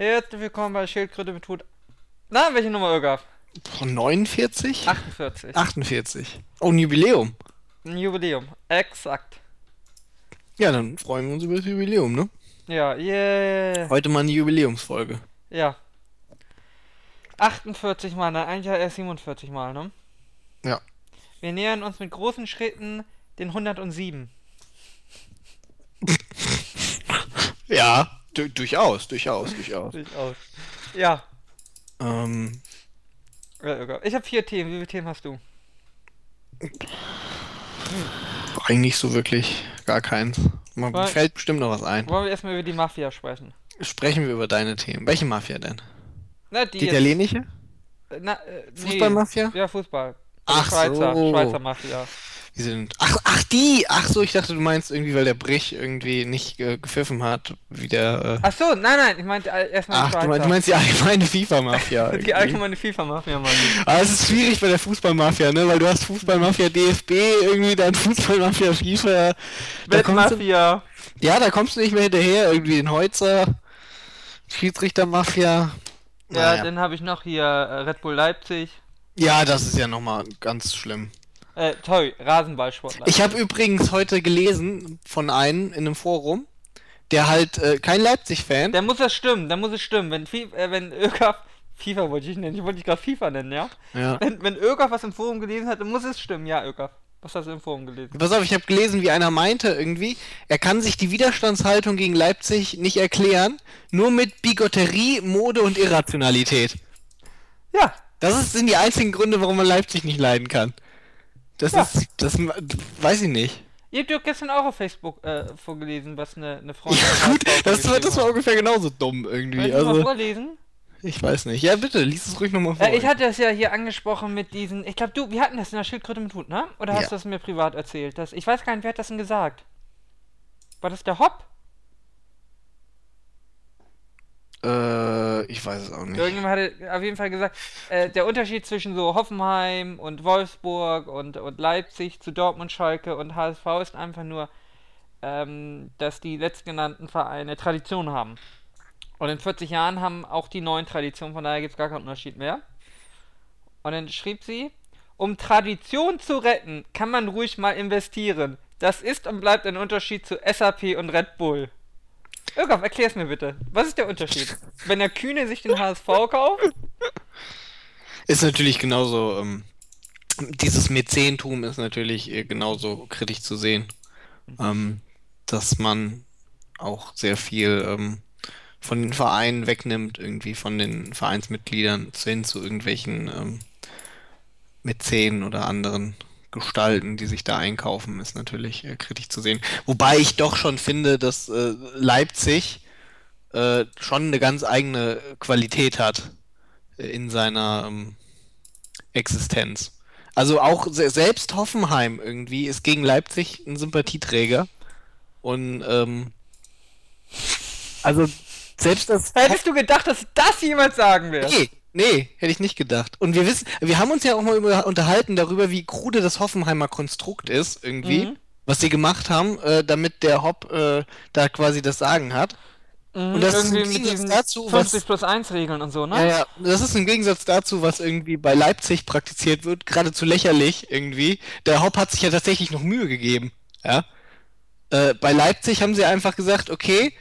Herzlich willkommen bei Schildkröte mit Hut. Na, welche Nummer EuGH? 49? 48. 48. Oh, ein Jubiläum. Ein Jubiläum, exakt. Ja, dann freuen wir uns über das Jubiläum, ne? Ja, yeah. Heute mal eine Jubiläumsfolge. Ja. 48 Mal, ne? Eigentlich erst 47 Mal, ne? Ja. Wir nähern uns mit großen Schritten den 107. Ja. Durchaus. Ja. Ich habe 4 Themen. Wie viele Themen hast du? Eigentlich so wirklich gar keins. Mir fällt bestimmt noch was ein. Wollen wir erstmal über die Mafia sprechen? Sprechen wir über deine Themen. Welche Mafia denn? Na, die italienische? Fußballmafia? Ja, Fußball. Ach, Schweizer Mafia. Die sind... Ach, die! Ach so, ich dachte, du meinst irgendwie, weil der Brich irgendwie nicht gepfiffen hat, wie der... Ach so, nein, ich meinte erstmal... Ach, du meinst die allgemeine FIFA-Mafia. Die allgemeine FIFA-Mafia, Mann. Aber es ist schwierig bei der Fußball-Mafia, ne? Weil du hast Fußball-Mafia DFB, irgendwie dann Fußball-Mafia FIFA... Wettmafia. Ja, da kommst du nicht mehr hinterher, irgendwie den Heutzer, Schiedsrichter-Mafia... Naja. Ja, dann habe ich noch hier Red Bull Leipzig. Ja, das ist ja nochmal ganz schlimm. Toll, Rasenballsportler. Ich habe übrigens heute gelesen von einem in einem Forum, der halt kein Leipzig-Fan... Der muss es stimmen. Wenn ÖGAF... FIFA wollte ich nennen, ich wollte dich gerade FIFA nennen, ja? Wenn ÖGAF was im Forum gelesen hat, dann muss es stimmen, ja, ÖGAF. Was hast du im Forum gelesen? Pass auf, ich habe gelesen, wie einer meinte irgendwie, er kann sich die Widerstandshaltung gegen Leipzig nicht erklären, nur mit Bigotterie, Mode und Irrationalität. Ja. Das sind die einzigen Gründe, warum man Leipzig nicht leiden kann. Das weiß ich nicht. Ihr habt ja gestern auch auf Facebook vorgelesen, was eine Freundin... Ja gut, das war ungefähr genauso dumm irgendwie. Willst du mal vorlesen? Ich weiß nicht. Ja bitte, lies es ruhig nochmal vor. Ich hatte das ja hier angesprochen mit diesen... Ich glaube wir hatten das in der Schildkröte mit Hut, ne? Oder hast du das mir privat erzählt? Ich weiß gar nicht, wer hat das denn gesagt? War das der Hopp? Ich weiß es auch nicht. Irgendjemand hatte auf jeden Fall gesagt, der Unterschied zwischen so Hoffenheim und Wolfsburg und Leipzig zu Dortmund, Schalke und HSV ist einfach nur, dass die letztgenannten Vereine Tradition haben. Und in 40 Jahren haben auch die neuen Traditionen, von daher gibt es gar keinen Unterschied mehr. Und dann schrieb sie, um Tradition zu retten, kann man ruhig mal investieren. Das ist und bleibt ein Unterschied zu SAP und Red Bull. Irgendwann, erklär's mir bitte. Was ist der Unterschied? Wenn der Kühne sich den HSV kauft? Ist natürlich genauso, dieses Mäzentum ist natürlich genauso kritisch zu sehen. Dass man auch sehr viel von den Vereinen wegnimmt, irgendwie von den Vereinsmitgliedern hin zu irgendwelchen Mäzenen oder anderen Gestalten, die sich da einkaufen, ist natürlich kritisch zu sehen. Wobei ich doch schon finde, dass Leipzig schon eine ganz eigene Qualität hat in seiner Existenz. Also auch selbst Hoffenheim irgendwie ist gegen Leipzig ein Sympathieträger. Und also selbst das... Hättest du gedacht, dass das jemand sagen wird? Nee, hätte ich nicht gedacht. Und wir haben uns ja auch mal unterhalten darüber, wie krude das Hoffenheimer Konstrukt ist, irgendwie, was sie gemacht haben, damit der Hopp da quasi das Sagen hat. Und das irgendwie ist im Gegensatz dazu, 50+1 Regeln und so, ne? Ja, das ist im Gegensatz dazu, was irgendwie bei Leipzig praktiziert wird, geradezu lächerlich irgendwie. Der Hopp hat sich ja tatsächlich noch Mühe gegeben, ja? Bei Leipzig haben sie einfach gesagt, okay,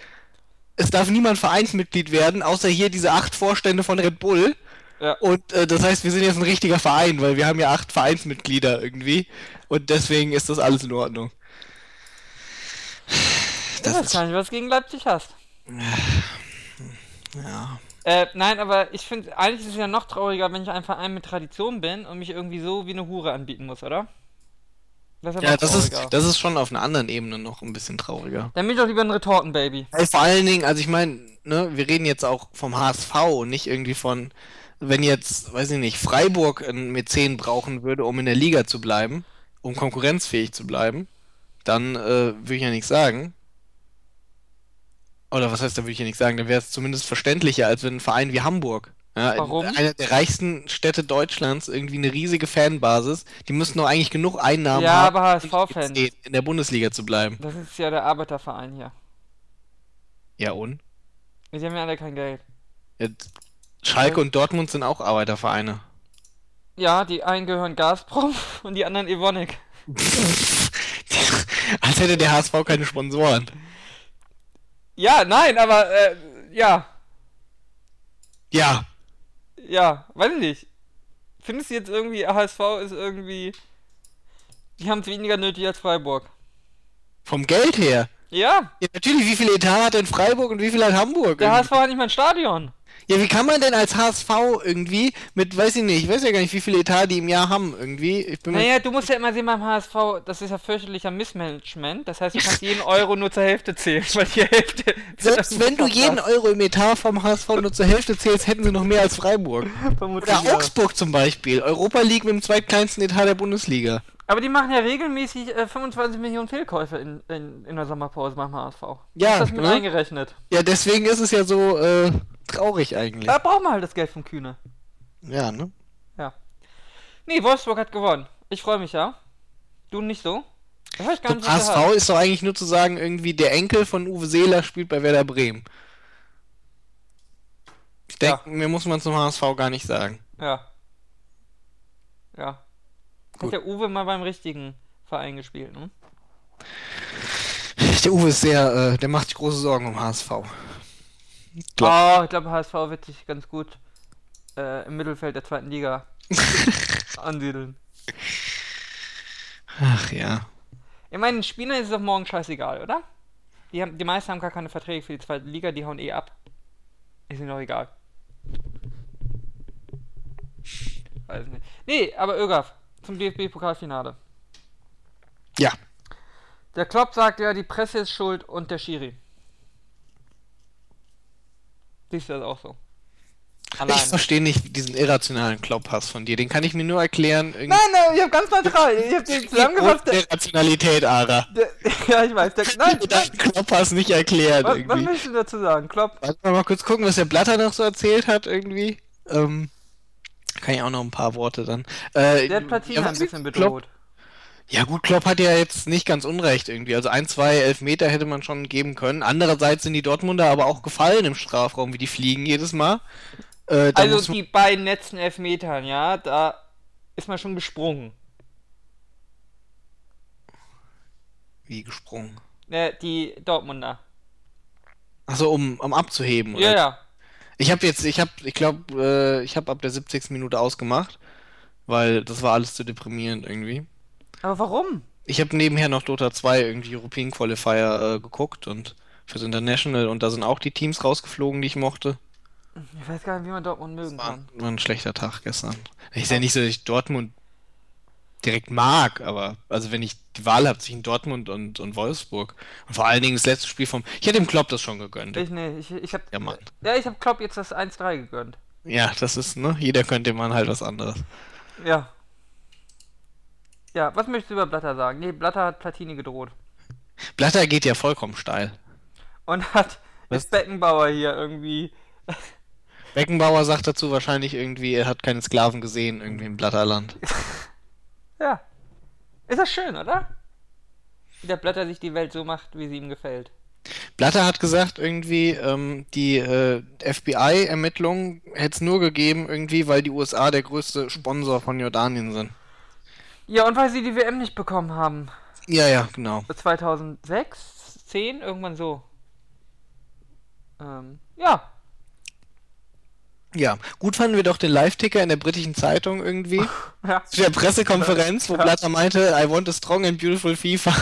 es darf niemand Vereinsmitglied werden, außer hier diese 8 Vorstände von Red Bull. Ja. Und das heißt, wir sind jetzt ein richtiger Verein, weil wir haben ja 8 Vereinsmitglieder irgendwie. Und deswegen ist das alles in Ordnung. Ich weiß gar nicht, was du gegen Leipzig hast. Ja. Nein, aber ich finde, eigentlich ist es ja noch trauriger, wenn ich ein Verein mit Tradition bin und mich irgendwie so wie eine Hure anbieten muss, oder? Das ist schon auf einer anderen Ebene noch ein bisschen trauriger. Dann bin ich doch lieber ein Retortenbaby. Also vor allen Dingen, also ich meine, ne, wir reden jetzt auch vom HSV und nicht irgendwie von, wenn jetzt, weiß ich nicht, Freiburg einen Mäzen brauchen würde, um in der Liga zu bleiben, um konkurrenzfähig zu bleiben, dann würde ich ja nichts sagen. Oder was heißt, da würde ich ja nichts sagen, dann wäre es zumindest verständlicher, als wenn ein Verein wie Hamburg... Ja, warum? Einer der reichsten Städte Deutschlands, irgendwie eine riesige Fanbasis. Die müssten doch eigentlich genug Einnahmen haben, aber HSV-Fans, in der Bundesliga zu bleiben. Das ist ja der Arbeiterverein hier. Ja und? Die haben ja alle kein Geld. Schalke und Dortmund sind auch Arbeitervereine. Ja, die einen gehören Gazprom und die anderen Evonik. Als hätte der HSV keine Sponsoren. Ja, nein, aber, ja. Ja, weiß ich nicht. Findest du jetzt irgendwie, HSV ist irgendwie... Die haben es weniger nötig als Freiburg. Vom Geld her? Ja. Ja, natürlich, wie viel Etat hat denn Freiburg und wie viel hat Hamburg? Der HSV hat nicht mal ein Stadion. Ja, wie kann man denn als HSV irgendwie mit, ich weiß ja gar nicht, wie viel Etat die im Jahr haben irgendwie. Du musst ja immer sehen beim HSV, das ist ja fürchterlicher Missmanagement. Das heißt, du kannst jeden Euro nur zur Hälfte zählen, weil die Hälfte... Selbst wenn du jeden Euro im Etat vom HSV nur zur Hälfte zählst, hätten sie noch mehr als Freiburg. Oder Augsburg zum Beispiel. Europa League mit dem zweitkleinsten Etat der Bundesliga. Aber die machen ja regelmäßig 25 Millionen Fehlkäufe in der Sommerpause beim HSV. Ja, ist das mit eingerechnet? Ja, deswegen ist es ja so traurig eigentlich. Da brauchen wir halt das Geld vom Kühne. Ja, ne? Ja. Nee, Wolfsburg hat gewonnen. Ich freue mich, ja. Du nicht so? Das heißt gar nicht, HSV ist doch eigentlich nur zu sagen, irgendwie der Enkel von Uwe Seeler spielt bei Werder Bremen. Ich denke, Mir muss man zum HSV gar nicht sagen. Ja. Ja. Hat der Uwe mal beim richtigen Verein gespielt, ne? Der Uwe ist sehr, der macht sich große Sorgen um HSV. Ich glaube, HSV wird sich ganz gut im Mittelfeld der zweiten Liga ansiedeln. Ach ja. Ich meine, den Spielern ist es doch morgen scheißegal, oder? Die meisten haben gar keine Verträge für die zweite Liga, die hauen eh ab. Ist ihnen doch egal. Weiß nicht. Nee, aber ÖGAF. Zum DFB-Pokalfinale. Ja. Der Klopp sagt ja, die Presse ist schuld und der Schiri. Siehst du das auch so? Alleine. Ich verstehe nicht diesen irrationalen Klopp-Hass von dir. Den kann ich mir nur erklären. Nein, ich habe ganz neutral. Ich habe den zusammengefasst. Irrationalität, Ara. Ich weiß. Ich kann den Klopp-Hass nicht erklären. Was willst du dazu sagen, Klopp? Warte mal kurz gucken, was der Blatter noch so erzählt hat irgendwie. Kann ich auch noch ein paar Worte dann. Der hat Platini ein bisschen bedroht. Ja gut, Klopp hat ja jetzt nicht ganz unrecht irgendwie. Also 1-2 Elfmeter hätte man schon geben können. Andererseits sind die Dortmunder aber auch gefallen im Strafraum, wie die fliegen jedes Mal. Also die beiden letzten Elfmetern, ja, da ist man schon gesprungen. Wie gesprungen? Die Dortmunder. Achso, um abzuheben, oder? Ja. Ich glaube, ab der 70. Minute ausgemacht, weil das war alles zu deprimierend irgendwie. Aber warum? Ich habe nebenher noch Dota 2 irgendwie European Qualifier geguckt und fürs International und da sind auch die Teams rausgeflogen, die ich mochte. Ich weiß gar nicht, wie man Dortmund mögen kann. War ein schlechter Tag gestern. Ist ja nicht so, dass ich Dortmund direkt mag, aber also wenn ich die Wahl habe zwischen Dortmund und Wolfsburg und vor allen Dingen das letzte Spiel ich hätte dem Klopp das schon gegönnt. Ich hab Klopp jetzt das 1-3 gegönnt. Ja, das ist, ne, jeder könnte dem Mann halt was anderes. Ja. Ja, was möchtest du über Blatter sagen? Nee, Blatter hat Platini gedroht. Blatter geht ja vollkommen steil. Und hat das Beckenbauer hier irgendwie... Beckenbauer sagt dazu wahrscheinlich irgendwie, er hat keine Sklaven gesehen irgendwie im Blatterland. Ja. Ist das schön, oder? Wie der Blatter sich die Welt so macht, wie sie ihm gefällt. Blatter hat gesagt, irgendwie, die FBI-Ermittlungen hätte es nur gegeben, irgendwie, weil die USA der größte Sponsor von Jordanien sind. Ja, und weil sie die WM nicht bekommen haben. Ja, genau. 2006, 10, irgendwann so. Ja. Ja, gut fanden wir doch den Live-Ticker in der britischen Zeitung irgendwie, ja. Zu der Pressekonferenz, wo Blatter meinte, I want a strong and beautiful FIFA,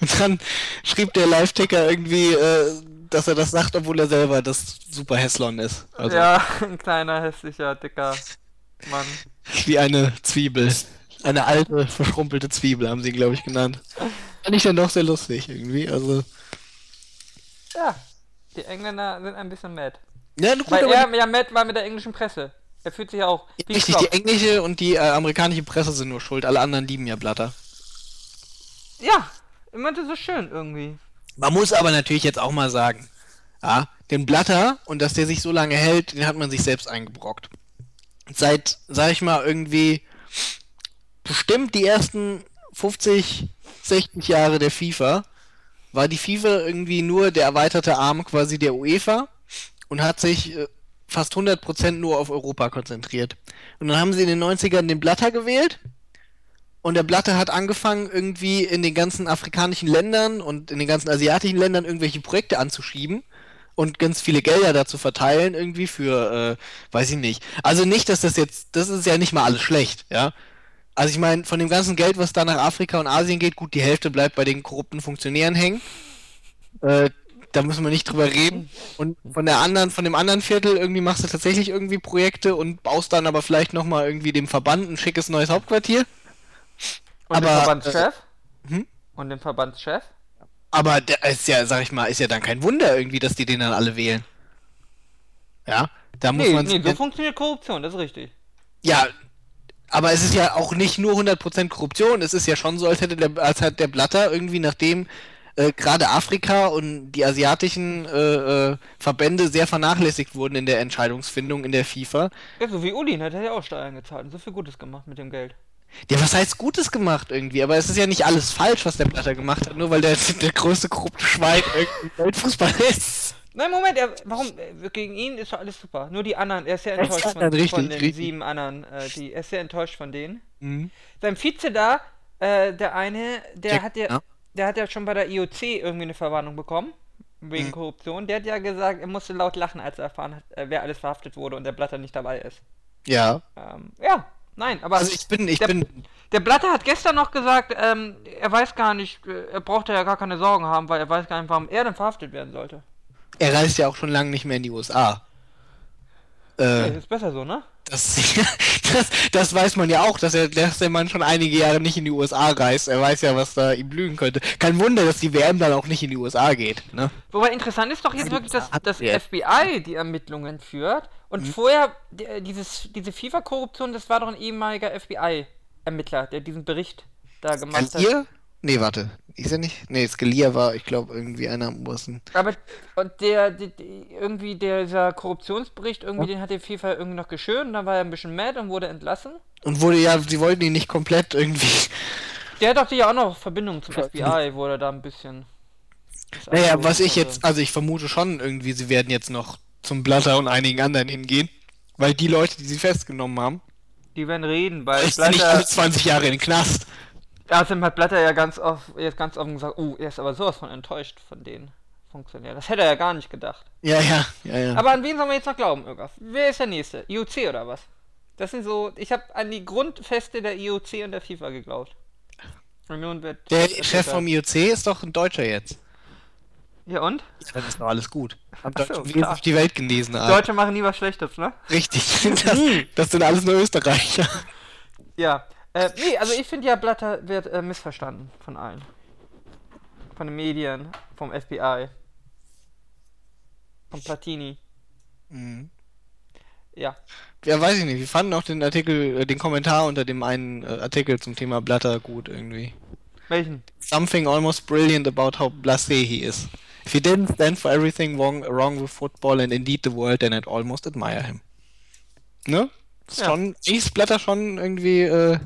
und dann schrieb der Live-Ticker irgendwie, dass er das sagt, obwohl er selber das super Hässlon ist. Also, ja, ein kleiner, hässlicher, dicker Mann. Wie eine Zwiebel. Eine alte, verschrumpelte Zwiebel haben sie ihn, glaube ich, genannt. Fand ich dann doch sehr lustig irgendwie, also... Ja, die Engländer sind ein bisschen mad. Ja, gut, weil Matt war mit der englischen Presse. Er fühlt sich ja auch... Richtig, die englische und die amerikanische Presse sind nur schuld. Alle anderen lieben ja Blatter. Ja, immer so schön irgendwie. Man muss aber natürlich jetzt auch mal sagen, ja, den Blatter und dass der sich so lange hält, den hat man sich selbst eingebrockt. Seit, sag ich mal, irgendwie bestimmt die ersten 50, 60 Jahre der FIFA war die FIFA irgendwie nur der erweiterte Arm quasi der UEFA. Und hat sich fast 100% nur auf Europa konzentriert. Und dann haben sie in den 90ern den Blatter gewählt und der Blatter hat angefangen, irgendwie in den ganzen afrikanischen Ländern und in den ganzen asiatischen Ländern irgendwelche Projekte anzuschieben und ganz viele Gelder dazu verteilen irgendwie für, weiß ich nicht. Also nicht, dass das jetzt, das ist ja nicht mal alles schlecht, ja. Also ich meine, von dem ganzen Geld, was da nach Afrika und Asien geht, gut, die Hälfte bleibt bei den korrupten Funktionären hängen. Da müssen wir nicht drüber reden. Und von dem anderen Viertel irgendwie machst du tatsächlich irgendwie Projekte und baust dann aber vielleicht nochmal irgendwie dem Verband ein schickes neues Hauptquartier. Und aber, dem Verbandschef? Und dem Verbandschef? Aber der ist ja, sag ich mal, ist ja dann kein Wunder irgendwie, dass die den dann alle wählen. Ja, da muss man... so funktioniert Korruption, das ist richtig. Ja, aber es ist ja auch nicht nur 100% Korruption, es ist ja schon so, als hätte der Blatter irgendwie nachdem... gerade Afrika und die asiatischen Verbände sehr vernachlässigt wurden in der Entscheidungsfindung in der FIFA. Ja, so wie Uli, hat er ja auch Steuern gezahlt und so viel Gutes gemacht mit dem Geld. Ja, was heißt Gutes gemacht irgendwie? Aber es ist ja nicht alles falsch, was der Blatter gemacht hat, nur weil der größte korrupte Schwein irgendwie Weltfußball ist. Nein, Moment, warum? Gegen ihn ist doch alles super. Nur die anderen, er ist ja enttäuscht von den 7 anderen. Er ist ja enttäuscht von denen. Mhm. Sein Vize da, der eine, der hat ja schon bei der IOC irgendwie eine Verwarnung bekommen, wegen Korruption. Der hat ja gesagt, er musste laut lachen, als er erfahren hat, wer alles verhaftet wurde und der Blatter nicht dabei ist. Ja. Ja, nein, aber... Also Der Blatter hat gestern noch gesagt, er weiß gar nicht, er brauchte ja gar keine Sorgen haben, weil er weiß gar nicht, warum er denn verhaftet werden sollte. Er reist ja auch schon lange nicht mehr in die USA. Okay, ist besser so, ne? Das weiß man ja auch, dass der Mann schon einige Jahre nicht in die USA reist. Er weiß ja, was da ihm blühen könnte. Kein Wunder, dass die WM dann auch nicht in die USA geht, ne? Wobei interessant ist doch jetzt wirklich, dass das FBI die Ermittlungen führt. Und vorher, diese FIFA-Korruption, das war doch ein ehemaliger FBI-Ermittler, der diesen Bericht da gemacht hat. Nee, warte. Ist er nicht? Nee, Scalia war, ich glaube, irgendwie einer am obersten. Aber und dieser Korruptionsbericht, den hat der FIFA irgendwie noch geschönt, dann war er ein bisschen mad und wurde entlassen. Und wurde sie wollten ihn nicht komplett irgendwie... Der hat doch ja auch noch Verbindung zum FBI, wurde da ein bisschen... Naja, was ich jetzt... Also ich vermute schon irgendwie, sie werden jetzt noch zum Blatter und einigen anderen hingehen, weil die Leute, die sie festgenommen haben... Die werden reden, weil Blatter... Nicht alle 20 Jahre in den Knast... Außerdem hat Blatter ja ganz offen gesagt, er ist aber sowas von enttäuscht von denen Funktionären. Das hätte er ja gar nicht gedacht. Ja. Aber an wen sollen wir jetzt noch glauben, Irgaf? Wer ist der Nächste? IOC oder was? Das sind so, ich habe an die Grundfeste der IOC und der FIFA geglaubt. Und nun wird der Chef vom IOC ist doch ein Deutscher jetzt. Ja und? Dann ist doch alles gut. Am Deutschen Wesen auf die Welt genesen. Deutsche machen nie was Schlechtes, ne? Richtig. Das sind alles nur Österreicher. Ja. Also ich finde ja, Blatter wird missverstanden von allen. Von den Medien, vom FBI, von Platini. Mhm. Ja, weiß ich nicht. Wir fanden auch den Artikel, den Kommentar unter dem einen Artikel zum Thema Blatter gut irgendwie. Welchen? Something almost brilliant about how blasé he is. If he didn't stand for everything wrong with football and indeed the world, then I'd almost admire him. Ne? Ist Blatter schon irgendwie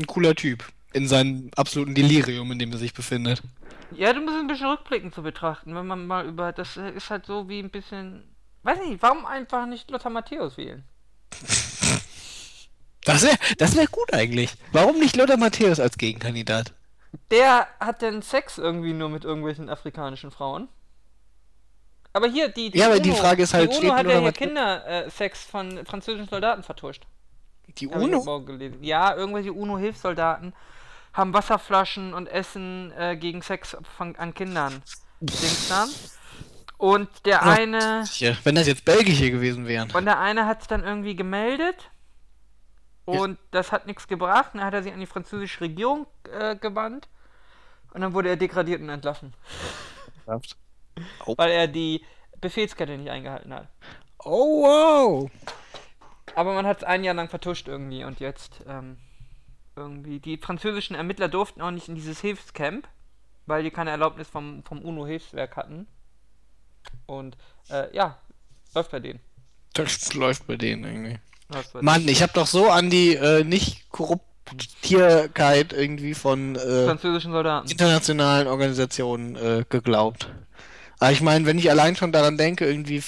ein cooler Typ in seinem absoluten Delirium, in dem er sich befindet. Ja, du musst ein bisschen rückblickend zu betrachten, wenn man mal über... Das ist halt so wie ein bisschen... Weiß nicht, warum einfach nicht Lothar Matthäus wählen? Das wär gut eigentlich. Warum nicht Lothar Matthäus als Gegenkandidat? Der hat denn Sex irgendwie nur mit irgendwelchen afrikanischen Frauen? Aber hier, die Frage ist halt... Die UNO hat ja hier Kindersex von französischen Soldaten vertuscht. Die UNO? Ja, irgendwelche UNO-Hilfssoldaten haben Wasserflaschen und Essen gegen Sex an Kindern. Und der eine... Wenn das jetzt belgische gewesen wären. Und der eine hat es dann irgendwie gemeldet. Und das hat nichts gebracht. Dann hat er sich an die französische Regierung gewandt. Und dann wurde er degradiert und entlassen. Weil er die Befehlskette nicht eingehalten hat. Oh, wow! Aber man hat es ein Jahr lang vertuscht irgendwie und jetzt irgendwie... Die französischen Ermittler durften auch nicht in dieses Hilfscamp, weil die keine Erlaubnis vom UNO-Hilfswerk hatten. Und läuft bei denen. Das läuft bei denen irgendwie. Mann, ich hab doch so an die Nicht-Korruptierkeit irgendwie von... französischen Soldaten. Internationalen Organisationen geglaubt. Aber ich meine, wenn ich allein schon daran denke, irgendwie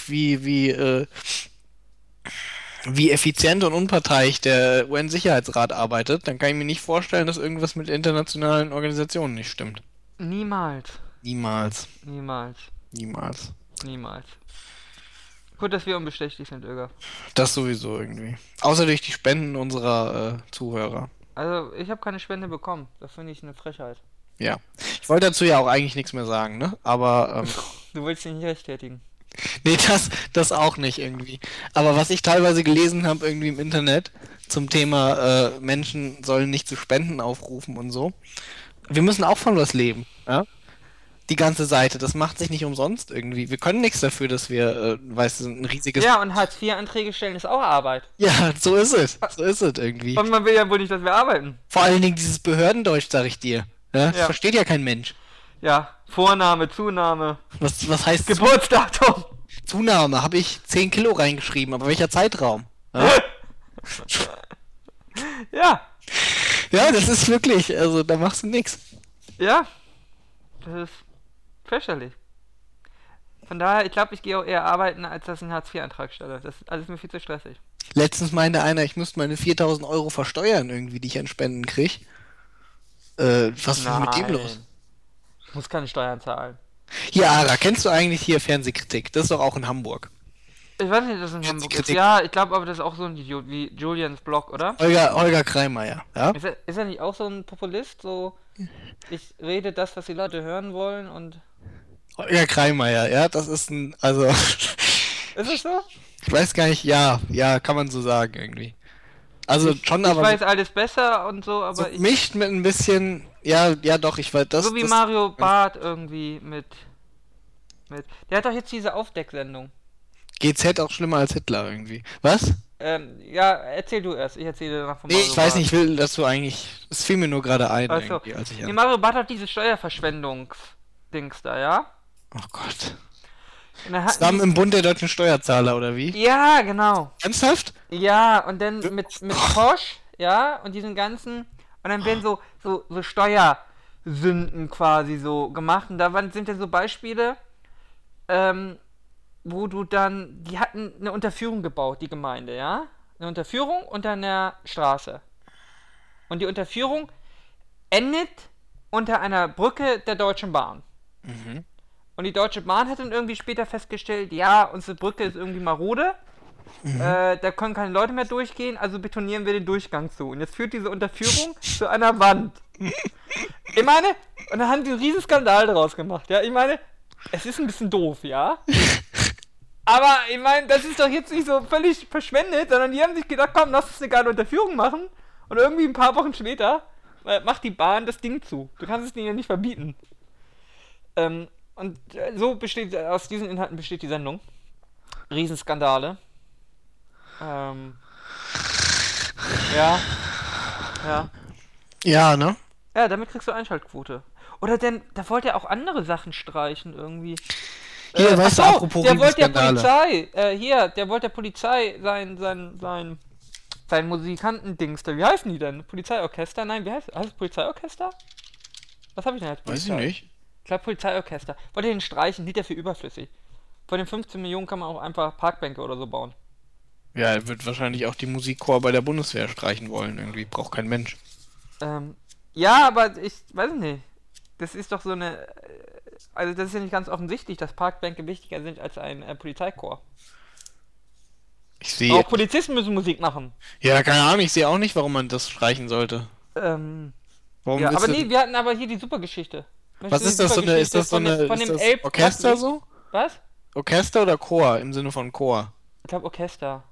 wie effizient und unparteiisch der UN-Sicherheitsrat arbeitet, dann kann ich mir nicht vorstellen, dass irgendwas mit internationalen Organisationen nicht stimmt. Niemals. Gut, dass wir unbestechlich sind, Öger. Das sowieso irgendwie. Außer durch die Spenden unserer Zuhörer. Also, ich habe keine Spende bekommen. Das finde ich eine Frechheit. Ja. Ich wollte dazu ja auch eigentlich nichts mehr sagen, ne? Aber... Du willst dich nicht rechtfertigen. Nee, das auch nicht irgendwie. Aber was ich teilweise gelesen habe irgendwie im Internet zum Thema Menschen sollen nicht zu Spenden aufrufen und so. Wir müssen auch von was leben, ja? Die ganze Seite, das macht sich nicht umsonst irgendwie. Wir können nichts dafür, dass wir, weißt du, ein riesiges... Ja, und Hartz-IV-Anträge stellen ist auch Arbeit. Ja, so ist es. So ist es irgendwie. Und man will ja wohl nicht, dass wir arbeiten. Vor allen Dingen dieses Behördendeutsch, sag ich dir. Ja? Das versteht ja kein Mensch. Ja, Vorname, Zunahme. Was heißt Geburtsdatum? Zunahme, habe ich 10 Kilo reingeschrieben, aber welcher Zeitraum? Ja. Ja. Ja, das ist wirklich, also da machst du nichts. Ja, das ist... fürchterlich. Von daher, ich glaube, ich gehe auch eher arbeiten, als dass ich einen Hartz-IV-Antrag stelle. Das ist alles mir viel zu stressig. Letztens meinte einer, ich müsste meine 4.000 € versteuern irgendwie, die ich an Spenden kriege. Was ist mit dem los? Ich muss keine Steuern zahlen. Ja, da kennst du eigentlich hier Fernsehkritik. Das ist doch auch in Hamburg. Ich weiß nicht, das ist in Hamburg ist. Ja, ich glaube aber, das ist auch so ein Idiot wie Julians Blog, oder? Holger Kreimeier, ja. Ist er nicht auch so ein Populist? So, ich rede das, was die Leute hören wollen und... Holger Kreimeier, ja, das ist ein, also... Ist es so? Ich weiß gar nicht, ja, kann man so sagen irgendwie. Also schon, aber... Ich weiß alles besser und so, aber so ich... Mischt mit ein bisschen... Ja, doch, ich weiß das... So wie das, Mario Barth irgendwie mit... Der hat doch jetzt diese Aufdecksendung. GZ auch schlimmer als Hitler irgendwie. Was? Ja, erzähl du erst. Ich erzähle danach von Mario Barth. Ich weiß nicht, ich will, dass du eigentlich... Es fiel mir nur gerade ein, also, irgendwie, als ich... Mario Barth hat diese Steuerverschwendungs-Dings da, ja? Oh Gott. Zusammen im Bund der deutschen Steuerzahler, oder wie? Ja, genau. Ernsthaft? Ja, und dann mit Posch, ja, und diesen ganzen... Und dann werden so Steuersünden quasi so gemacht. Und da sind ja so Beispiele, wo du dann, die hatten eine Unterführung gebaut, die Gemeinde, ja? Eine Unterführung unter einer Straße. Und die Unterführung endet unter einer Brücke der Deutschen Bahn. Mhm. Und die Deutsche Bahn hat dann irgendwie später festgestellt, ja, unsere Brücke ist irgendwie marode, da können keine Leute mehr durchgehen, also betonieren wir den Durchgang zu. Und jetzt führt diese Unterführung zu einer Wand. Ich meine, und dann haben die einen riesen Skandal daraus gemacht, ja? Ich meine, es ist ein bisschen doof, ja? Aber ich meine, das ist doch jetzt nicht so völlig verschwendet, sondern die haben sich gedacht, komm, lass uns eine geile Unterführung machen. Und irgendwie ein paar Wochen später macht die Bahn das Ding zu. Du kannst es denen ja nicht verbieten. Und so besteht, aus diesen Inhalten besteht die Sendung. Riesenskandale. Ja. Ja, ne? Ja, damit kriegst du Einschaltquote. Oder denn, da wollte er auch andere Sachen streichen irgendwie. Hier, weißt du, apropos Riesenskandale. Der wollte der Polizei sein Musikantendings, wie heißen die denn? Polizeiorchester? Nein, wie heißt das? Polizeiorchester? Was habe ich denn jetzt? Weiß ich nicht. Ich glaube, Polizeiorchester. Wollte den streichen, hielt er für überflüssig. Von den 15 Millionen kann man auch einfach Parkbänke oder so bauen. Ja, er wird wahrscheinlich auch die Musikchor bei der Bundeswehr streichen wollen, irgendwie. Braucht kein Mensch. Ja, aber ich weiß nicht. Das ist doch so eine... Also das ist ja nicht ganz offensichtlich, dass Parkbänke wichtiger sind als ein Polizeichor. Ich sehe... Auch Polizisten müssen Musik machen. Ja, keine Ahnung, ich sehe auch nicht, warum man das streichen sollte. Warum ja, aber nee, wir hatten aber hier die Supergeschichte. Was ist das? Ist das so eine... Von dem Orchester so? Was? Orchester oder Chor, im Sinne von Chor? Ich glaube Orchester.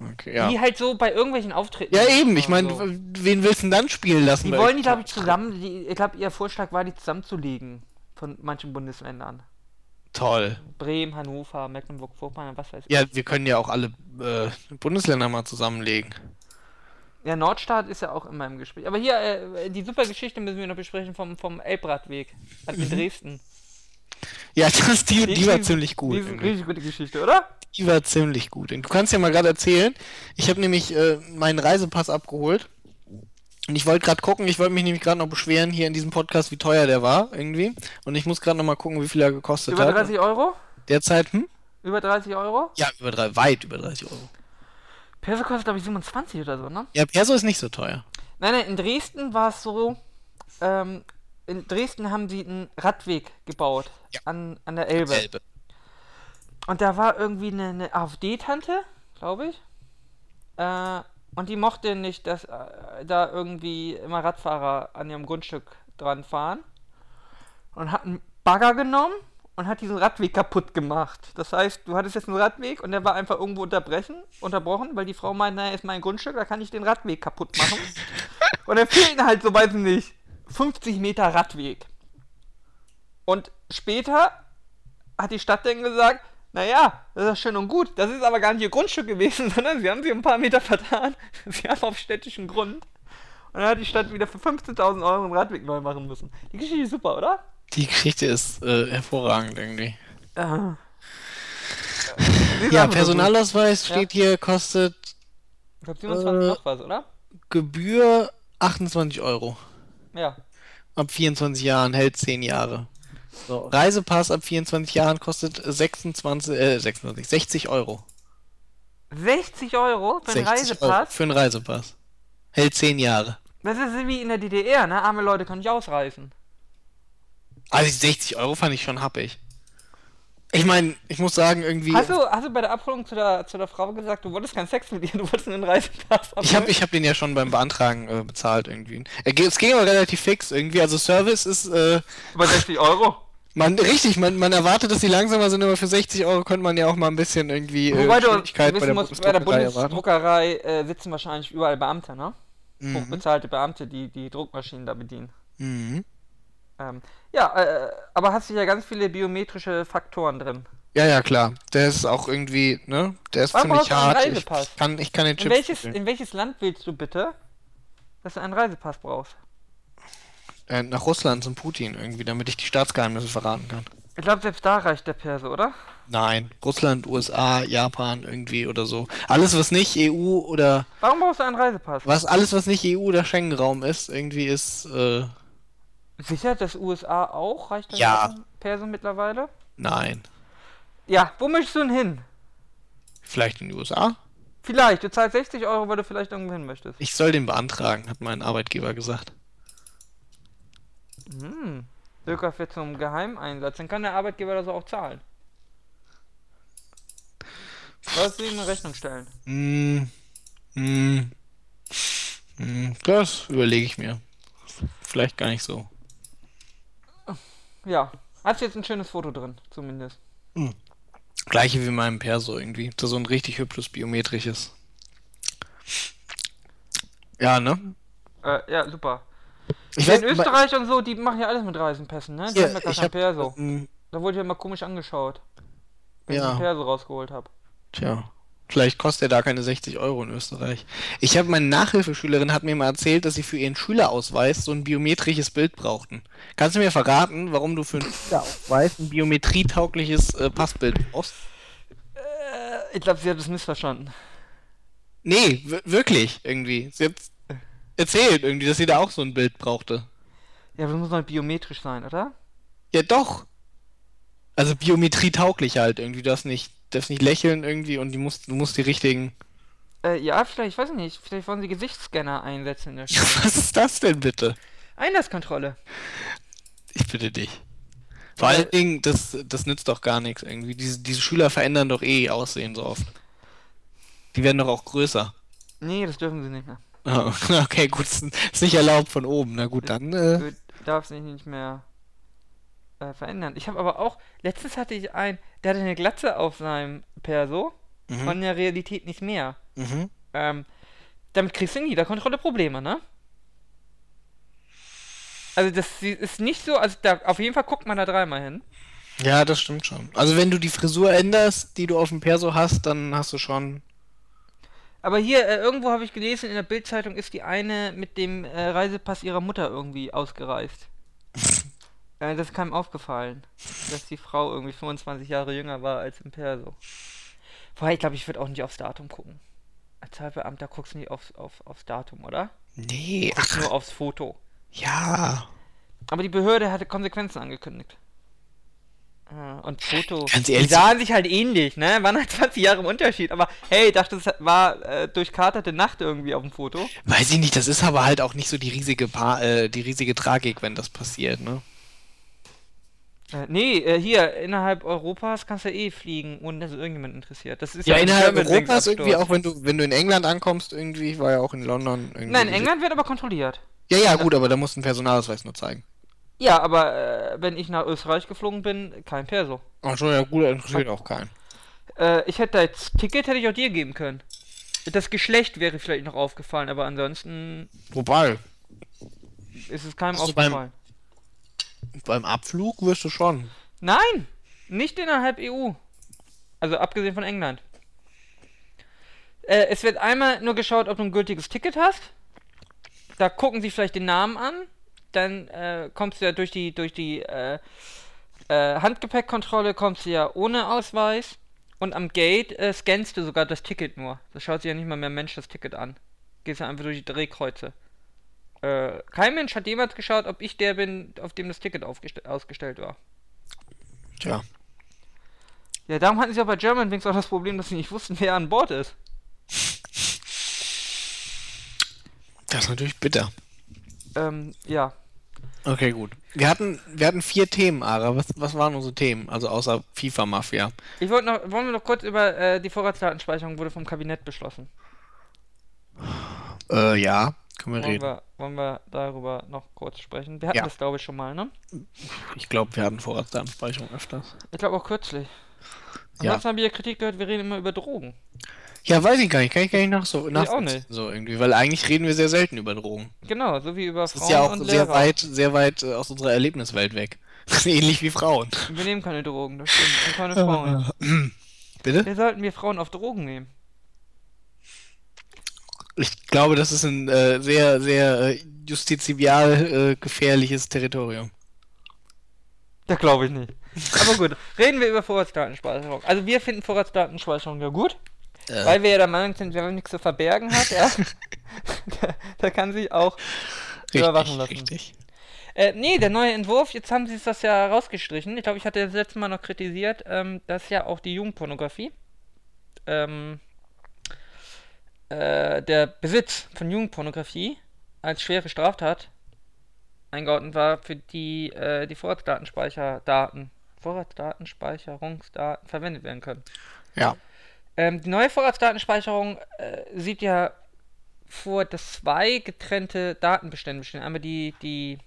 Okay, ja. Die halt so bei irgendwelchen Auftritten... Ja eben, ich meine, so. Wen willst du denn dann spielen lassen? Die wollen die, glaube ich, zusammen... Ich glaube, ihr Vorschlag war, die zusammenzulegen. Von manchen Bundesländern. Toll. Bremen, Hannover, Mecklenburg-Vorpommern, was weiß ich. Ja, wir können ja auch alle Bundesländer mal zusammenlegen. Ja, Nordstaat ist ja auch immer im Gespräch. Aber hier, die super Geschichte müssen wir noch besprechen vom Elbradweg in Dresden. Ja, die war ziemlich gut. Die ist richtig gute Geschichte, oder? Die war ziemlich gut. Und du kannst ja mal gerade erzählen, ich habe nämlich meinen Reisepass abgeholt Und ich wollte gerade gucken, ich wollte mich nämlich gerade noch beschweren hier in diesem Podcast, wie teuer der war irgendwie. Und ich muss gerade noch mal gucken, wie viel er gekostet hat. Über 30 Euro? Derzeit, Über 30 Euro? Ja, weit über 30 Euro. Perso kostet, glaube ich, 27 oder so, ne? Ja, Perso ist nicht so teuer. Nein, in Dresden war es so, in Dresden haben sie einen Radweg gebaut, ja, an der Elbe. Und da war irgendwie eine AfD-Tante, glaube ich, und die mochte nicht, dass da irgendwie immer Radfahrer an ihrem Grundstück dran fahren. Und hat einen Bagger genommen und hat diesen Radweg kaputt gemacht. Das heißt, du hattest jetzt einen Radweg und der war einfach irgendwo unterbrochen, weil die Frau meinte, naja, ist mein Grundstück, da kann ich den Radweg kaputt machen. Und dann fehlen halt, so weiß ich nicht, 50 Meter Radweg. Und später hat die Stadt dann gesagt, naja, das ist schön und gut. Das ist aber gar nicht ihr Grundstück gewesen, sondern sie haben sich ein paar Meter vertan. Sie haben auf städtischen Grund. Und dann hat die Stadt wieder für 15.000 Euro einen Radweg neu machen müssen. Die Geschichte ist super, oder? Die Geschichte ist hervorragend irgendwie. Ja, Personalausweis steht hier, kostet... Ich glaube 27 noch was, oder? Gebühr 28 Euro. Ja. Ab 24 Jahren, hält 10 Jahre. So, Reisepass ab 24 Jahren kostet 60 Euro. 60 Euro für einen Reisepass? Euro für einen Reisepass. Hält 10 Jahre. Das ist wie in der DDR, ne? Arme Leute können nicht ausreisen. Also 60 Euro fand ich schon happig. Ich meine, ich muss sagen, irgendwie... Hast du bei der Abholung zu der Frau gesagt, du wolltest keinen Sex mit ihr, du wolltest einen Reisepass abholen? Ich hab den ja schon beim Beantragen bezahlt irgendwie. Es ging aber relativ fix irgendwie, also Service ist... Über 60 Euro? Man erwartet, dass die langsamer sind, aber für 60 Euro könnte man ja auch mal ein bisschen irgendwie... Wobei bei der Bundesdruckerei sitzen wahrscheinlich überall Beamte, ne? Mhm. Hochbezahlte Beamte, die Druckmaschinen da bedienen. Mhm. Aber hast du ja ganz viele biometrische Faktoren drin. Ja, klar. Der ist auch irgendwie, ne? Der ist ziemlich hart. Ich kann den Chip. In welches Land willst du bitte, dass du einen Reisepass brauchst? Nach Russland zum Putin irgendwie, damit ich die Staatsgeheimnisse verraten kann. Ich glaube, selbst da reicht der Perso, oder? Nein. Russland, USA, Japan irgendwie oder so. Alles, was nicht EU oder... Warum brauchst du einen Reisepass? Alles, was nicht EU oder Schengen-Raum ist, irgendwie ist... Sicher, dass USA auch? Reicht das Perso mittlerweile? Nein. Ja, wo möchtest du denn hin? Vielleicht in die USA? Vielleicht, du zahlst 60 Euro, weil du vielleicht irgendwo hin möchtest. Ich soll den beantragen, hat mein Arbeitgeber gesagt. Sogar für zum Geheimeinsatz, dann kann der Arbeitgeber das auch zahlen. Sollst du ihm eine Rechnung stellen? Das überlege ich mir. Vielleicht gar nicht so. Ja. Hast du jetzt ein schönes Foto drin, zumindest. Gleiche wie meinem Perso irgendwie. Das ist so ein richtig hübsches biometrisches. Ja, ne? Ja, super. In Österreich und so, die machen ja alles mit Reisenpässen, ne? Die haben ja gar kein Perso. Da wurde ich ja immer komisch angeschaut, wenn ich den Perso rausgeholt habe. Tja. Vielleicht kostet er da keine 60 Euro in Österreich. Meine Nachhilfeschülerin hat mir mal erzählt, dass sie für ihren Schülerausweis so ein biometrisches Bild brauchten. Kannst du mir verraten, warum du für einen Schülerausweis ein biometrietaugliches Passbild brauchst? Ich glaube, sie hat es missverstanden. Nee, wirklich, irgendwie. Sie hat erzählt irgendwie, dass sie da auch so ein Bild brauchte. Ja, aber das muss doch biometrisch sein, oder? Ja, doch. Also biometrietauglich halt irgendwie, das nicht... darfst nicht lächeln irgendwie und du musst die richtigen... vielleicht, ich weiß nicht, vielleicht wollen sie Gesichtsscanner einsetzen in der Schule. Was ist das denn bitte? Einlasskontrolle. Ich bitte dich. Vor allen Dingen, das nützt doch gar nichts irgendwie. Diese Schüler verändern doch eh Aussehen so oft. Die werden doch auch größer. Nee, das dürfen sie nicht mehr. Oh, okay, gut, ist nicht erlaubt von oben. Na gut, dann... darf sie nicht mehr... verändern. Ich habe aber auch, letztens hatte ich einen, der hatte eine Glatze auf seinem Perso, von der Realität nicht mehr. Damit kriegst du in jeder Kontrolle Probleme, ne? Also das ist nicht so, also da auf jeden Fall guckt man da dreimal hin. Ja, das stimmt schon. Also wenn du die Frisur änderst, die du auf dem Perso hast, dann hast du schon... Aber hier, irgendwo habe ich gelesen, in der Bild-Zeitung ist die eine mit dem Reisepass ihrer Mutter irgendwie ausgereist. Das ist keinem aufgefallen, dass die Frau irgendwie 25 Jahre jünger war als im Perso. Vorher, ich glaube, ich würde auch nicht aufs Datum gucken. Als Zollbeamter guckst du nicht aufs Datum, oder? Nee, ach. Nur aufs Foto. Ja. Aber die Behörde hatte Konsequenzen angekündigt. Und Foto. Die sahen sich halt ähnlich, ne? Waren halt 20 Jahre im Unterschied. Aber hey, dachte, es war durchkaterte Nacht irgendwie auf dem Foto. Weiß ich nicht, das ist aber halt auch nicht so die riesige die riesige Tragik, wenn das passiert, ne? Hier, innerhalb Europas kannst du eh fliegen, ohne dass es irgendjemand interessiert. Das ist ja innerhalb Europas irgendwie, auch wenn du in England ankommst, irgendwie, ich war ja auch in London. Irgendwie. Nein, in England wird aber kontrolliert. Ja, gut, aber da musst du einen Personalausweis nur zeigen. Ja, aber wenn ich nach Österreich geflogen bin, kein Perso. Ach so, ja gut, interessiert auch keinen. Ich hätte da jetzt Ticket, hätte ich auch dir geben können. Das Geschlecht wäre vielleicht noch aufgefallen, aber ansonsten... Wobei... Ist es keinem aufgefallen. Beim Abflug wirst du schon. Nein! Nicht innerhalb EU. Also abgesehen von England. Es wird einmal nur geschaut, ob du ein gültiges Ticket hast. Da gucken sie vielleicht den Namen an. Dann kommst du ja durch die Handgepäckkontrolle, kommst du ja ohne Ausweis. Und am Gate scannst du sogar das Ticket nur. Das schaut sich ja nicht mal mehr ein Mensch das Ticket an. Gehst ja einfach durch die Drehkreuze. Kein Mensch hat jemals geschaut, ob ich der bin, auf dem das Ticket ausgestellt war. Tja. Ja, darum hatten sie auch bei Germanwings auch das Problem, dass sie nicht wussten, wer an Bord ist. Das ist natürlich bitter. Ja. Okay, gut. Wir hatten 4 Themen, Ara. Was waren unsere Themen? Also außer FIFA-Mafia. Wollen wir noch kurz über die Vorratsdatenspeicherung wurde vom Kabinett beschlossen. Ja. Wollen wir darüber noch kurz sprechen? Wir hatten das, glaube ich, schon mal, ne? Ich glaube, wir hatten Vorratsdatenspeicherung öfters. Ich glaube auch kürzlich. Ansonsten haben wir Kritik gehört, wir reden immer über Drogen. Ja, weiß ich gar nicht. Kann ich gar nicht nachvollziehen. So irgendwie, weil eigentlich reden wir sehr selten über Drogen. Genau, so wie über Frauen. Das ist ja auch und sehr weit aus unserer Erlebniswelt weg. Ähnlich wie Frauen. Wir nehmen keine Drogen, das stimmt. Und keine Frauen. Bitte? Wir sollten wir Frauen auf Drogen nehmen. Ich glaube, das ist ein sehr, sehr justizial gefährliches Territorium. Das glaube ich nicht. Aber gut, reden wir über Vorratsdatenspeicherung. Also wir finden Vorratsdatenspeicherung ja gut, weil wir ja der Meinung sind, wer nichts zu verbergen hat, ja, der kann sich auch überwachen lassen. Richtig. Der neue Entwurf, jetzt haben sie das ja rausgestrichen. Ich glaube, ich hatte das letzte Mal noch kritisiert, dass ja auch die Jugendpornografie... der Besitz von Jugendpornografie als schwere Straftat eingeordnet war für die Vorratsdatenspeicherungsdaten verwendet werden können. Ja. Die neue Vorratsdatenspeicherung sieht ja vor, dass 2 getrennte Datenbestände bestehen. Einmal die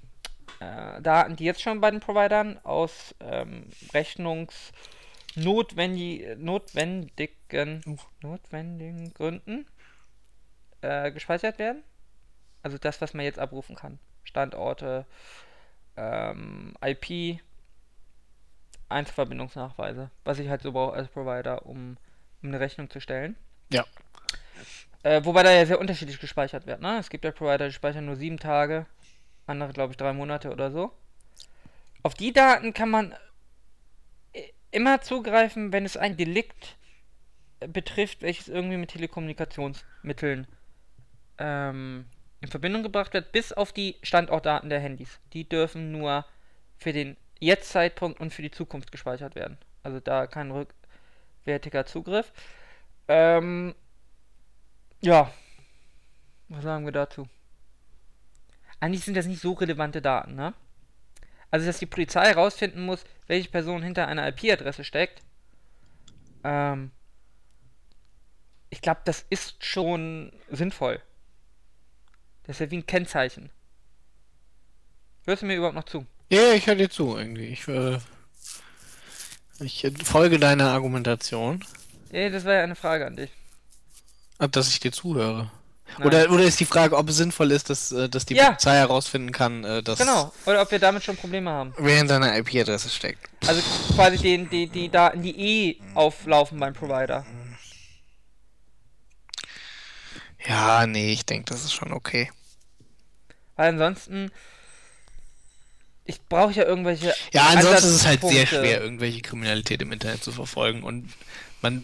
Daten, die jetzt schon bei den Providern aus rechnungsnotwendigen Gründen gespeichert werden. Also das, was man jetzt abrufen kann. Standorte, IP, Einzelverbindungsnachweise, was ich halt so brauche als Provider, um eine Rechnung zu stellen. Ja. Wobei da ja sehr unterschiedlich gespeichert wird, ne? Es gibt ja Provider, die speichern nur 7 Tage, andere glaube ich 3 Monate oder so. Auf die Daten kann man immer zugreifen, wenn es ein Delikt betrifft, welches irgendwie mit Telekommunikationsmitteln in Verbindung gebracht wird, bis auf die Standortdaten der Handys. Die dürfen nur für den Jetzt-Zeitpunkt und für die Zukunft gespeichert werden. Also da kein rückwärtiger Zugriff. Was sagen wir dazu? Eigentlich sind das nicht so relevante Daten, ne? Also dass die Polizei herausfinden muss, welche Person hinter einer IP-Adresse steckt. Ich glaube, das ist schon sinnvoll. Das ist ja wie ein Kennzeichen. Hörst du mir überhaupt noch zu? Ja, ich höre dir zu irgendwie. Ich folge deiner Argumentation. Ja, das war ja eine Frage an dich. Ob, dass ich dir zuhöre. Oder ist die Frage, ob es sinnvoll ist, dass die Polizei herausfinden kann, dass... Genau, oder ob wir damit schon Probleme haben. Wer in seiner IP-Adresse steckt. Also quasi die Daten, die auflaufen beim Provider. Ja, nee, ich denke, das ist schon okay. Weil ansonsten... Ich brauche ja irgendwelche... Ja, ansonsten ist es halt sehr schwer, irgendwelche Kriminalität im Internet zu verfolgen. Und man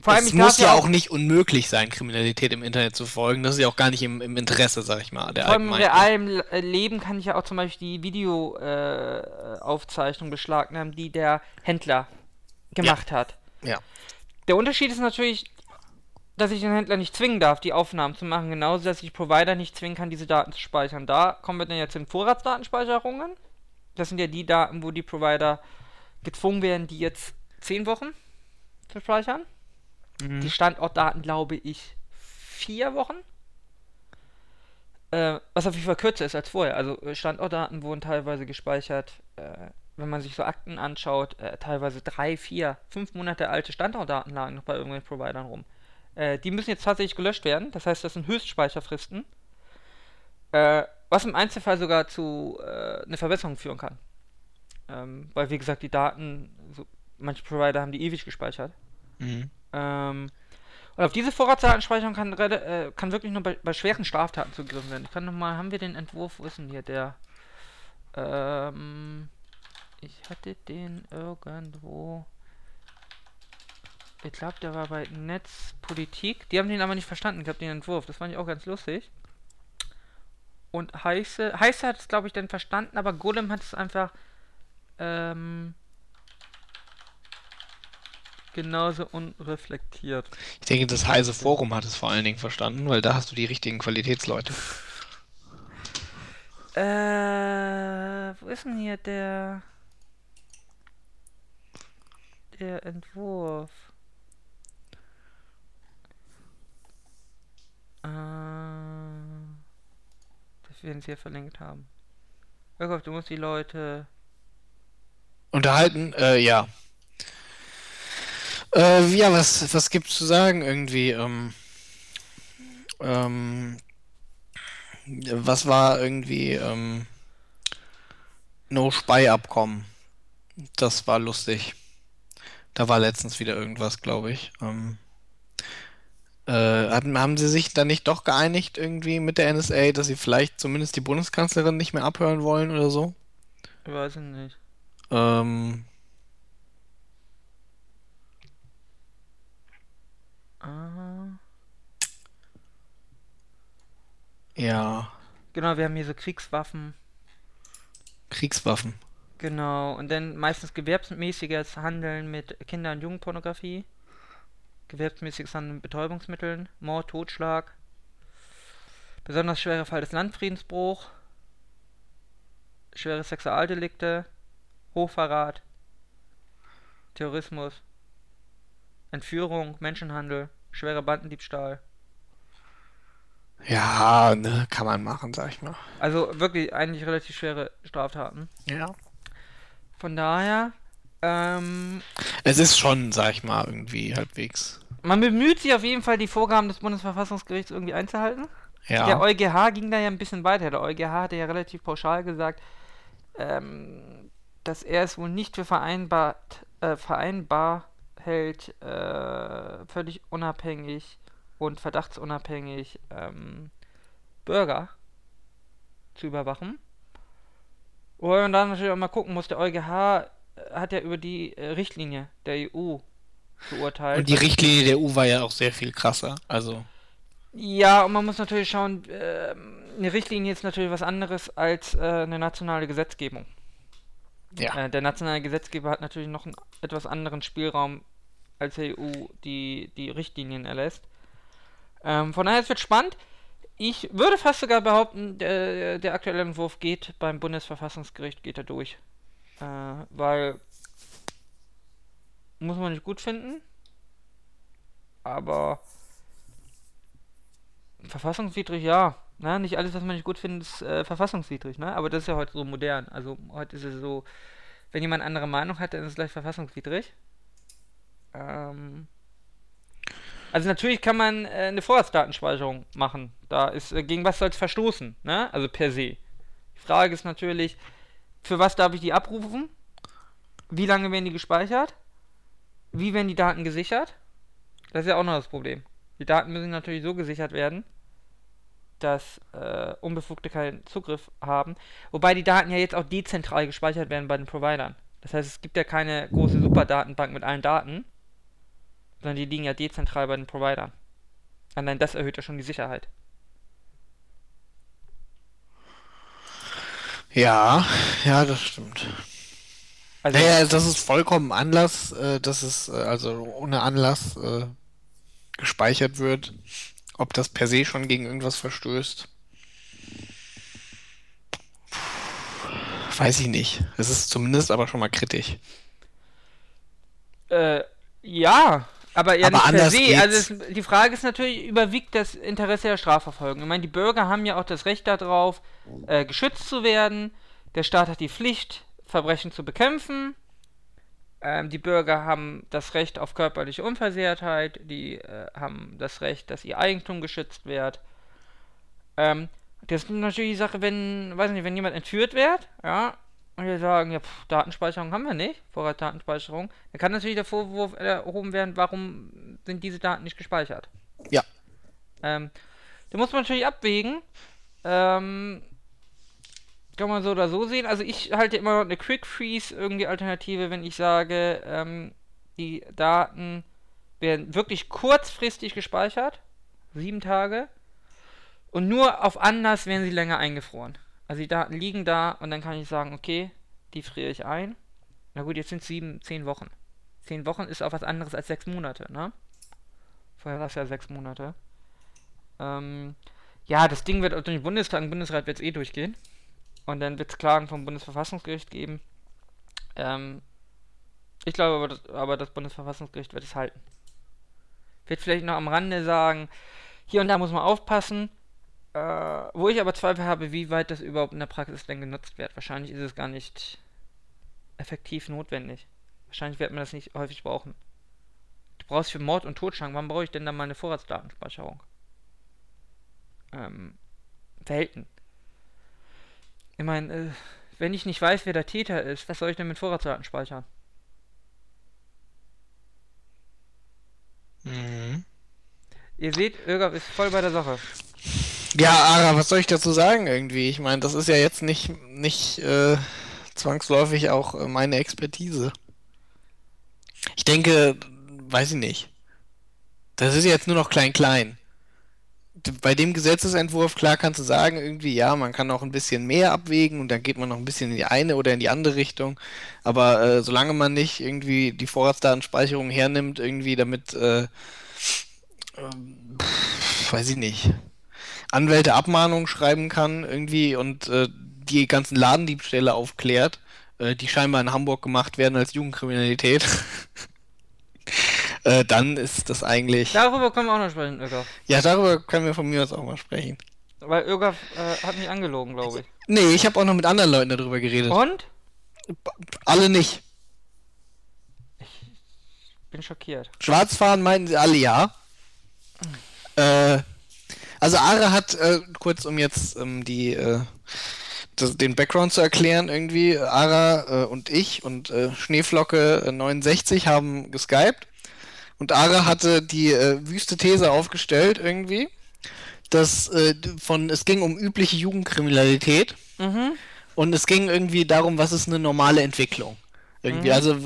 Vor allem, es muss ja auch nicht unmöglich sein, Kriminalität im Internet zu folgen. Das ist ja auch gar nicht im Interesse, sag ich mal, der Allgemeinheit. Vor allem im realen Leben kann ich ja auch zum Beispiel die Videoaufzeichnung beschlagnahmen, die der Händler gemacht hat. Ja. Der Unterschied ist natürlich, dass ich den Händler nicht zwingen darf, die Aufnahmen zu machen, genauso, dass ich Provider nicht zwingen kann, diese Daten zu speichern. Da kommen wir dann ja zu den Vorratsdatenspeicherungen. Das sind ja die Daten, wo die Provider gezwungen werden, die jetzt 10 Wochen zu speichern. Mhm. Die Standortdaten, glaube ich, 4 Wochen. Was auf jeden Fall kürzer ist als vorher. Also Standortdaten wurden teilweise gespeichert, wenn man sich so Akten anschaut, teilweise 3, 4, 5 Monate alte Standortdaten lagen noch bei irgendwelchen Providern rum. Die müssen jetzt tatsächlich gelöscht werden. Das heißt, das sind Höchstspeicherfristen. Was im Einzelfall sogar zu einer Verbesserung führen kann. Weil, wie gesagt, die Daten, so, manche Provider haben die ewig gespeichert. Mhm. Und auf diese Vorratsdatenspeicherung kann wirklich nur bei schweren Straftaten zugegriffen werden. Ich kann nochmal, haben wir den Entwurf, wo ist denn hier der? Ich hatte den irgendwo. Ich glaube, der war bei Netzpolitik. Die haben den aber nicht verstanden. Ich habe den Entwurf. Das fand ich auch ganz lustig. Und Heiße hat es, glaube ich, dann verstanden, aber Golem hat es einfach genauso unreflektiert. Ich denke, das Heiße Forum hat es vor allen Dingen verstanden, weil da hast du die richtigen Qualitätsleute. Wo ist denn hier der Entwurf? Dass wir uns hier verlinkt haben. Irrgolf, du musst die Leute unterhalten? Ja. Ja, was gibt's zu sagen irgendwie? Was war irgendwie No-Spy-Abkommen? Das war lustig. Da war letztens wieder irgendwas, glaube ich. Haben sie sich dann nicht doch geeinigt irgendwie mit der NSA, dass sie vielleicht zumindest die Bundeskanzlerin nicht mehr abhören wollen oder so? Ich weiß es nicht. Ja. Genau, wir haben hier so Kriegswaffen. Genau, und dann meistens gewerbsmäßiges Handeln mit Kinder- und Jugendpornografie. Gewerbsmäßiges Handeln mit Betäubungsmitteln, Mord, Totschlag, besonders schwerer Fall des Landfriedensbruch, schwere Sexualdelikte, Hochverrat, Terrorismus, Entführung, Menschenhandel, schwerer Bandendiebstahl. Ja, ne, kann man machen, sag ich mal. Also wirklich eigentlich relativ schwere Straftaten. Ja. Von daher, es ist schon, sag ich mal, irgendwie halbwegs. Man bemüht sich auf jeden Fall, die Vorgaben des Bundesverfassungsgerichts irgendwie einzuhalten. Ja. Der EuGH ging da ja ein bisschen weiter. Der EuGH hatte ja relativ pauschal gesagt, dass er es wohl nicht für vereinbar hält, völlig unabhängig und verdachtsunabhängig Bürger zu überwachen. Wobei man dann natürlich auch mal gucken muss, der EuGH hat ja über die Richtlinie der EU geurteilt. Und die Richtlinie der EU war ja auch sehr viel krasser, also... Ja, und man muss natürlich schauen, eine Richtlinie ist natürlich was anderes als eine nationale Gesetzgebung. Ja. Der nationale Gesetzgeber hat natürlich noch einen etwas anderen Spielraum als der EU, die Richtlinien erlässt. Von daher, es wird spannend. Ich würde fast sogar behaupten, der aktuelle Entwurf geht beim Bundesverfassungsgericht, geht er durch. Weil, muss man nicht gut finden, aber verfassungswidrig, ja. Na, nicht alles, was man nicht gut findet, ist verfassungswidrig, ne? Aber das ist ja heute so modern. Also heute ist es so, wenn jemand andere Meinung hat, dann ist es gleich verfassungswidrig. Also natürlich kann man eine Vorratsdatenspeicherung machen. Da ist, gegen was soll es verstoßen, ne? Also per se. Die Frage ist natürlich, für was darf ich die abrufen? Wie lange werden die gespeichert? Wie werden die Daten gesichert? Das ist ja auch noch das Problem. Die Daten müssen natürlich so gesichert werden, dass Unbefugte keinen Zugriff haben. Wobei die Daten ja jetzt auch dezentral gespeichert werden bei den Providern. Das heißt, es gibt ja keine große Superdatenbank mit allen Daten, sondern die liegen ja dezentral bei den Providern. Allein das erhöht ja schon die Sicherheit. Ja, das stimmt. Also, das ist vollkommen Anlass, dass es also ohne Anlass gespeichert wird. Ob das per se schon gegen irgendwas verstößt, weiß ich nicht. Es ist zumindest aber schon mal kritisch. Ja, aber ja, nicht per se. Also die Frage ist natürlich, überwiegt das Interesse der Strafverfolgung? Ich meine, die Bürger haben ja auch das Recht darauf, geschützt zu werden. Der Staat hat die Pflicht, Verbrechen zu bekämpfen. Die Bürger haben das Recht auf körperliche Unversehrtheit. Die haben das Recht, dass ihr Eigentum geschützt wird. Das ist natürlich die Sache, wenn jemand entführt wird, ja, und wir sagen, ja, Datenspeicherung haben wir nicht, Vorratsdatenspeicherung, dann kann natürlich der Vorwurf erhoben werden, warum sind diese Daten nicht gespeichert? Ja. Da muss man natürlich abwägen, kann man so oder so sehen, also ich halte immer noch eine Quick Freeze irgendwie Alternative, wenn ich sage, die Daten werden wirklich kurzfristig gespeichert, 7 Tage, und nur auf Anlass werden sie länger eingefroren. Also die Daten liegen da und dann kann ich sagen, okay, die friere ich ein. Na gut, jetzt sind es 10 Wochen. 10 Wochen ist auch was anderes als 6 Monate, ne? Vorher war es ja 6 Monate. Ja, das Ding wird auch durch den Bundestag, im Bundesrat wird es durchgehen. Und dann wird es Klagen vom Bundesverfassungsgericht geben. Ich glaube aber, das Bundesverfassungsgericht wird es halten. Wird vielleicht noch am Rande sagen, hier und da muss man aufpassen. Wo ich aber Zweifel habe, wie weit das überhaupt in der Praxis denn genutzt wird. Wahrscheinlich ist es gar nicht effektiv notwendig. Wahrscheinlich wird man das nicht häufig brauchen. Du brauchst für Mord und Totschlag, wann brauche ich denn da mal eine Vorratsdatenspeicherung? Selten. Ich meine, wenn ich nicht weiß, wer der Täter ist, was soll ich denn mit Vorratsdaten speichern? Mhm. Ihr seht, Irga ist voll bei der Sache. Ja, Ara, was soll ich dazu sagen irgendwie? Ich meine, das ist ja jetzt nicht zwangsläufig auch meine Expertise. Ich denke, weiß ich nicht. Das ist jetzt nur noch klein. Bei dem Gesetzesentwurf, klar kannst du sagen, irgendwie, ja, man kann auch ein bisschen mehr abwägen und dann geht man noch ein bisschen in die eine oder in die andere Richtung. Aber solange man nicht irgendwie die Vorratsdatenspeicherung hernimmt, irgendwie damit, weiß ich nicht, Anwälte Abmahnungen schreiben kann irgendwie und die ganzen Ladendiebstähle aufklärt, die scheinbar in Hamburg gemacht werden als Jugendkriminalität, dann ist das eigentlich... Darüber können wir auch noch sprechen, Öger. Ja, darüber können wir von mir aus auch mal sprechen. Weil Öger hat mich angelogen, glaube ich. Nee, ich habe auch noch mit anderen Leuten darüber geredet. Und? Alle nicht. Ich bin schockiert. Schwarzfahren meinten sie alle ja. Also Ara hat, kurz um jetzt den Background zu erklären irgendwie, Ara und ich und Schneeflocke69 haben geskypt und Ara hatte die wüste These aufgestellt irgendwie, dass es ging um übliche Jugendkriminalität und es ging irgendwie darum, was ist eine normale Entwicklung irgendwie, also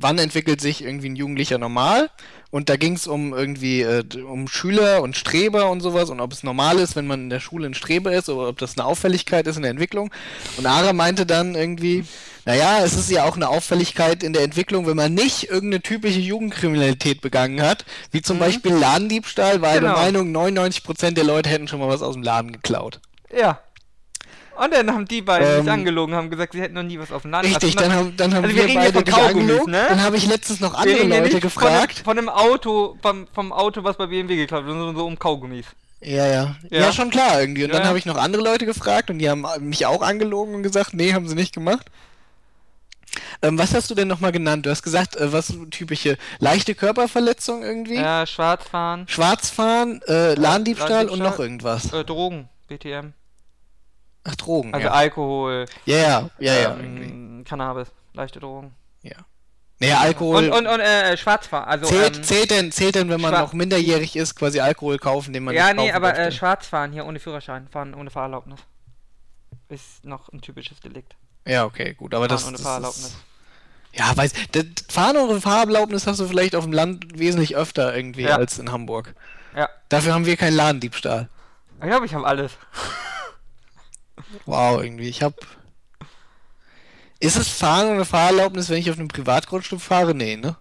wann entwickelt sich irgendwie ein Jugendlicher normal? Und da ging es um irgendwie um Schüler und Streber und sowas und ob es normal ist, wenn man in der Schule ein Streber ist oder ob das eine Auffälligkeit ist in der Entwicklung. Und Ara meinte dann irgendwie, naja, es ist ja auch eine Auffälligkeit in der Entwicklung, wenn man nicht irgendeine typische Jugendkriminalität begangen hat, wie zum Beispiel Ladendiebstahl, weil der Meinung 99% der Leute hätten schon mal was aus dem Laden geklaut. Ja. Und dann haben die beiden mich angelogen, haben gesagt, sie hätten noch nie was aufeinander. Richtig, dann haben wir beide dich angelogen. Ne? Dann habe ich letztens noch andere Leute gefragt. Von einem Auto, vom Auto, was bei BMW geklaut wird, so um Kaugummis. Ja. Ja, schon klar irgendwie. Und dann habe ich noch andere Leute gefragt und die haben mich auch angelogen und gesagt, nee, haben sie nicht gemacht. Was hast du denn nochmal genannt? Du hast gesagt, was typische leichte Körperverletzung irgendwie? Ja, Schwarzfahren, Ladendiebstahl und noch irgendwas. Drogen, BTM. Ach, Drogen. Also Alkohol. Ja. Cannabis, leichte Drogen. Ja. Naja, Alkohol. Und Schwarzfahren. Also, zählt denn, wenn man noch minderjährig ist, quasi Alkohol kaufen, den man nicht kaufen möchte. Schwarzfahren hier ohne Führerschein, fahren ohne Fahrerlaubnis. Ist noch ein typisches Delikt. Ja, okay, gut, aber fahren das ohne Fahrerlaubnis. Ja, weiß, Fahren und Fahrerlaubnis hast du vielleicht auf dem Land wesentlich öfter irgendwie als in Hamburg. Ja. Dafür haben wir keinen Ladendiebstahl. Ich glaube, ich habe alles. Wow, irgendwie. Ist es Fahren ohne Fahrerlaubnis, wenn ich auf einem Privatgrundstück fahre? Nee, ne?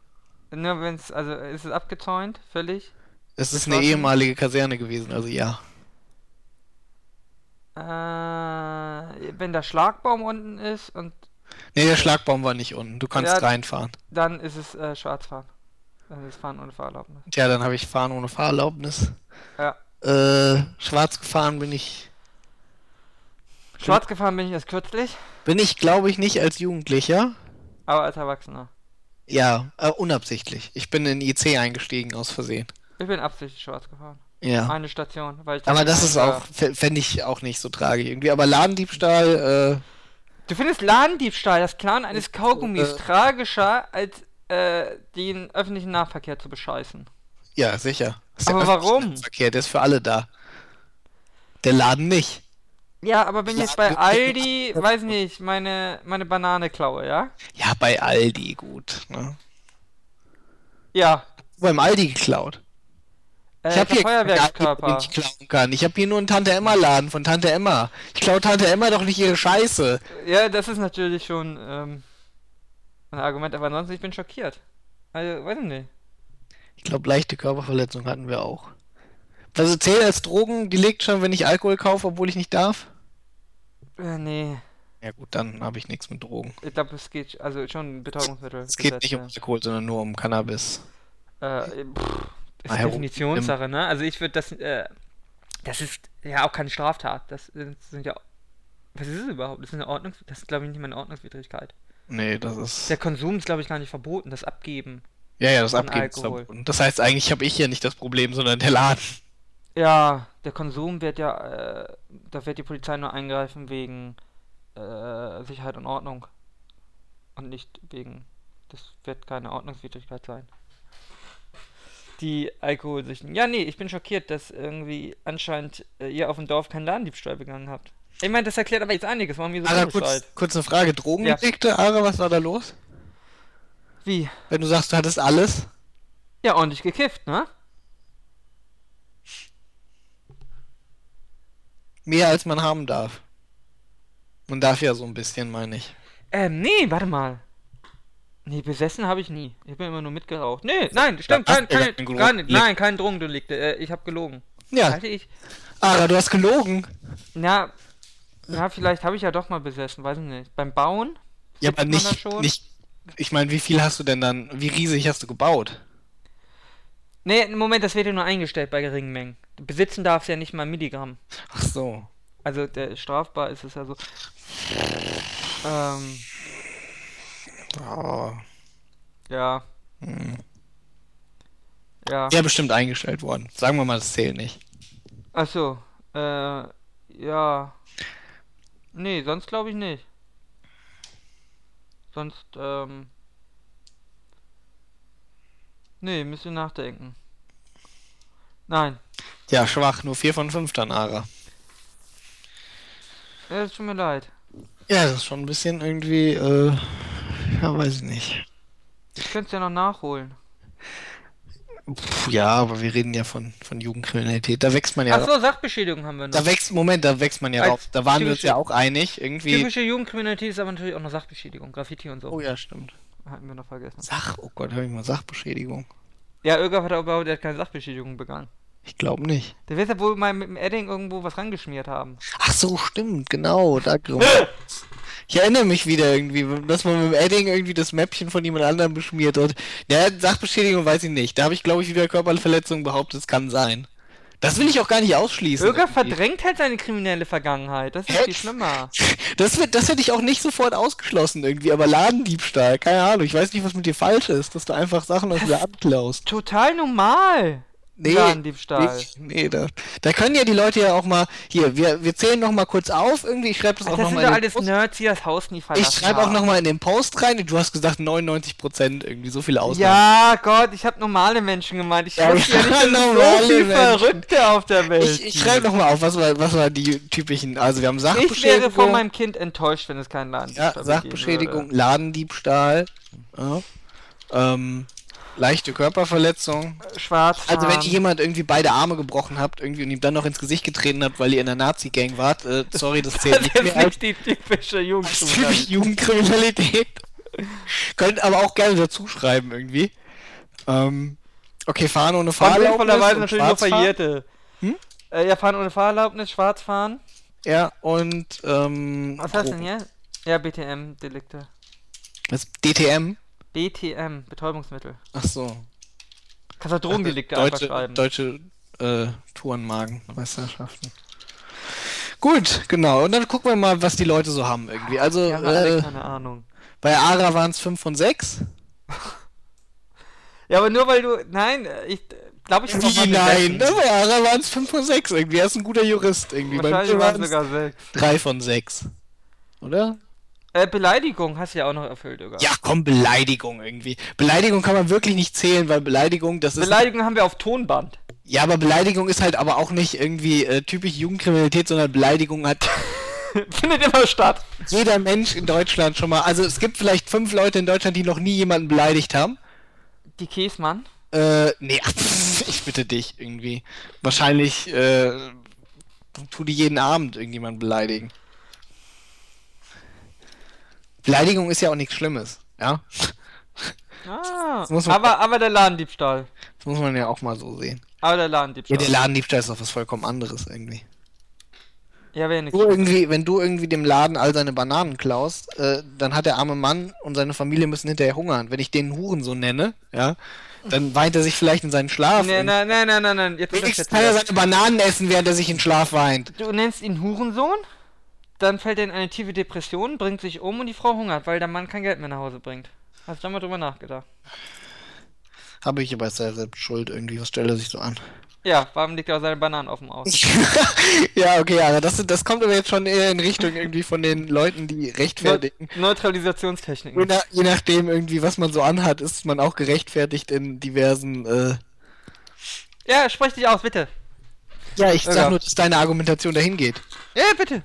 Ne, wenn's, also ist es abgezäunt, völlig? Es ist eine ehemalige Kaserne gewesen, also ja. Wenn der Schlagbaum unten ist und... Nee, der Schlagbaum war nicht unten, du kannst reinfahren. Dann ist es Schwarzfahren. Dann ist es Fahren ohne Fahrerlaubnis. Tja, dann habe ich Fahren ohne Fahrerlaubnis. Ja. Schwarz gefahren bin ich... Schwarz gefahren bin ich erst kürzlich. Bin ich, glaube ich, nicht als Jugendlicher. Aber als Erwachsener. Ja, unabsichtlich. Ich bin in IC eingestiegen, aus Versehen. Ich bin absichtlich schwarz gefahren. Ja. Eine Station. Weil ich aber das ist auch, fände ich auch nicht so tragisch irgendwie. Aber Ladendiebstahl, Du findest Ladendiebstahl, das Klauen eines Kaugummis, tragischer, als den öffentlichen Nahverkehr zu bescheißen. Ja, sicher. Aber warum? Der ist für alle da. Der Laden nicht. Ja, aber wenn ich jetzt bei Aldi, weiß nicht, meine Banane klaue, ja? Ja, bei Aldi, gut, ne? Ja. Beim Aldi geklaut. Ich hab hier Feuerwerkskörper, den ich klauen kann. Ich hab hier nur einen Tante-Emma-Laden von Tante Emma. Ich klaue Tante Emma doch nicht ihre Scheiße. Ja, das ist natürlich schon ein Argument, aber ansonsten, ich bin schockiert. Also, weiß ich nicht. Ich glaube, leichte Körperverletzung hatten wir auch. Also zählt als Drogen, die legt schon, wenn ich Alkohol kaufe, obwohl ich nicht darf? Nee. Ja gut, dann habe ich nichts mit Drogen. Ich glaube, es geht also schon um Betäubungsmittel. Es geht nicht um Alkohol, sondern nur um Cannabis. Ist eine Definitionssache, ne? Also ich würde das, das ist ja auch keine Straftat. Das sind ja, was ist es überhaupt? Das ist, glaube ich, nicht mal eine Ordnungswidrigkeit. Nee, das ist... Der Konsum ist, glaube ich, gar nicht verboten, das Abgeben. Ja, das Abgeben ist verboten. Das heißt, eigentlich habe ich hier nicht das Problem, sondern der Laden. Ja, der Konsum wird ja, da wird die Polizei nur eingreifen wegen Sicherheit und Ordnung und nicht wegen, das wird keine Ordnungswidrigkeit sein. Die Alkoholsüchten. Ja, nee, ich bin schockiert, dass irgendwie anscheinend ihr auf dem Dorf keinen Ladendiebstahl begangen habt. Ich meine, das erklärt aber jetzt einiges, warum wir so kurz eine Frage, Drogendelikte, ja. Ara, was war da los? Wie? Wenn du sagst, du hattest alles? Ja, ordentlich gekifft, ne? Mehr als man haben darf. Man darf ja so ein bisschen, meine ich. Nee, warte mal. Nee, besessen habe ich nie. Ich bin immer nur mitgeraucht. Nee, nein, stimmt. Kein Drogendelikte. Ich habe gelogen. Ja. Halte ich. Aber du hast gelogen. Na, vielleicht habe ich ja doch mal besessen. Weiß ich nicht. Beim Bauen? Ja, aber nicht. Ich meine, wie viel hast du denn dann? Wie riesig hast du gebaut? Nee, im Moment, das wird ja nur eingestellt bei geringen Mengen. Besitzen darfst ja nicht mal Milligramm. Ach so. Also strafbar ist es ja so. Ja. Hm. Ja. Ja, bestimmt eingestellt worden. Sagen wir mal, das zählt nicht. Ach so. Ja. Nee, sonst glaube ich nicht. Sonst, nee, müsst ihr nachdenken. Nein. Ja, schwach, nur 4 von 5 dann, Ara. Ja, das tut mir leid. Ja, das ist schon ein bisschen irgendwie, ja, weiß ich nicht. Ich könnte es ja noch nachholen. Puh, ja, aber wir reden ja von Jugendkriminalität, da wächst man ja... Achso, Sachbeschädigung haben wir noch. Da wächst man ja drauf, da waren wir uns ja auch einig, irgendwie... Typische Jugendkriminalität ist aber natürlich auch noch Sachbeschädigung, Graffiti und so. Oh ja, stimmt. Hatten wir noch vergessen. Oh Gott, hab ich mal Sachbeschädigung. Ja, EuGH hat aber keine Sachbeschädigung begangen. Ich glaube nicht. Der wird ja wohl mal mit dem Edding irgendwo was rangeschmiert haben. Ach so, stimmt, genau. Ich erinnere mich wieder irgendwie, dass man mit dem Edding irgendwie das Mäppchen von jemand anderem beschmiert hat. Ja, Sachbeschädigung weiß ich nicht. Da habe ich, glaube ich, wieder Körperverletzung behauptet, es kann sein. Das will ich auch gar nicht ausschließen. EuGH verdrängt halt seine kriminelle Vergangenheit. Das ist viel schlimmer. Das hätte ich auch nicht sofort ausgeschlossen irgendwie, aber Ladendiebstahl, keine Ahnung. Ich weiß nicht, was mit dir falsch ist, dass du einfach Sachen aus dem Laden klaust. Total normal. Nee, Ladendiebstahl. Nee, da können ja die Leute ja auch mal... Hier, wir zählen noch mal kurz auf. Irgendwie, ich schreibe das auch nochmal... Das sind doch alles Nerds, die das Haus nie verlassen. Ich schreibe auch nochmal in den Post rein. Du hast gesagt 99%, irgendwie so viele Ausnahmen. Ja, Gott, ich habe normale Menschen gemeint. Ich wusste ja nicht, dass so viele Verrückte auf der Welt. Ich schreibe nochmal auf, was war die typischen... Also wir haben Sachbeschädigung... Ich wäre von meinem Kind enttäuscht, wenn es keinen Ladendiebstahl geben würde. Sachbeschädigung, Ladendiebstahl... Ja. Leichte Körperverletzung. Schwarzfahren. Also wenn ihr jemand irgendwie beide Arme gebrochen habt irgendwie und ihm dann noch ins Gesicht getreten habt, weil ihr in der Nazi-Gang wart, sorry, das zählt nicht mehr. Das ist nicht die typische Jugendkriminalität. Könnt aber auch gerne dazu schreiben irgendwie. Okay, fahren ohne Fahrerlaubnis und Schwarzfahren. Ja, fahren ohne Fahrerlaubnis, Schwarzfahren. Ja, und was heißt denn hier? Ja, BTM-Delikte. Was? DTM? BTM, Betäubungsmittel. Ach so. Kannst du Drogendelikte einfach schreiben. Deutsche Tourenmagenmeisterschaften. Gut, genau. Und dann gucken wir mal, was die Leute so haben irgendwie. Also, ja, keine Ahnung. Bei ARA waren es 5 von 6. Ja, aber nur weil du... Nein, ich... glaube ich nicht. Nein, bei ARA waren es 5 von 6 irgendwie. Er ist ein guter Jurist irgendwie. Wahrscheinlich waren es sogar 6. 3 von 6. Oder? Beleidigung hast du ja auch noch erfüllt, sogar. Ja, komm, Beleidigung irgendwie. Beleidigung kann man wirklich nicht zählen, weil Beleidigung, das ist... Beleidigung haben wir auf Tonband. Ja, aber Beleidigung ist halt aber auch nicht irgendwie typisch Jugendkriminalität, sondern Beleidigung hat... Findet immer statt. Jeder Mensch in Deutschland schon mal... Also es gibt vielleicht 5 Leute in Deutschland, die noch nie jemanden beleidigt haben. Die Käsmann? Nee, ich bitte dich irgendwie. Wahrscheinlich, tu die jeden Abend irgendjemanden beleidigen. Beleidigung ist ja auch nichts Schlimmes, ja? Ah, aber der Ladendiebstahl. Das muss man ja auch mal so sehen. Aber der Ladendiebstahl. Ja, der Ladendiebstahl ist doch was vollkommen anderes irgendwie. Ja, wäre ja nichts. Wenn du irgendwie dem Laden all seine Bananen klaust, dann hat der arme Mann und seine Familie müssen hinterher hungern. Wenn ich den Hurensohn nenne, ja, dann weint er sich vielleicht in seinen Schlaf. Nein. Jetzt kann er seine Bananen essen, während er sich in Schlaf weint. Du nennst ihn Hurensohn? Dann fällt er in eine tiefe Depression, bringt sich um und die Frau hungert, weil der Mann kein Geld mehr nach Hause bringt. Hast du da mal drüber nachgedacht? Habe ich aber selbst schuld irgendwie, was stellt er sich so an? Ja, warum liegt er seine Bananen offen aus? Ja, okay, aber das kommt aber jetzt schon eher in Richtung irgendwie von den Leuten, die rechtfertigen. Neutralisationstechniken. Je nachdem irgendwie, was man so anhat, ist man auch gerechtfertigt in diversen... Ja, sprech dich aus, bitte. Ja, ich sag nur, dass deine Argumentation dahin geht. Ja, bitte.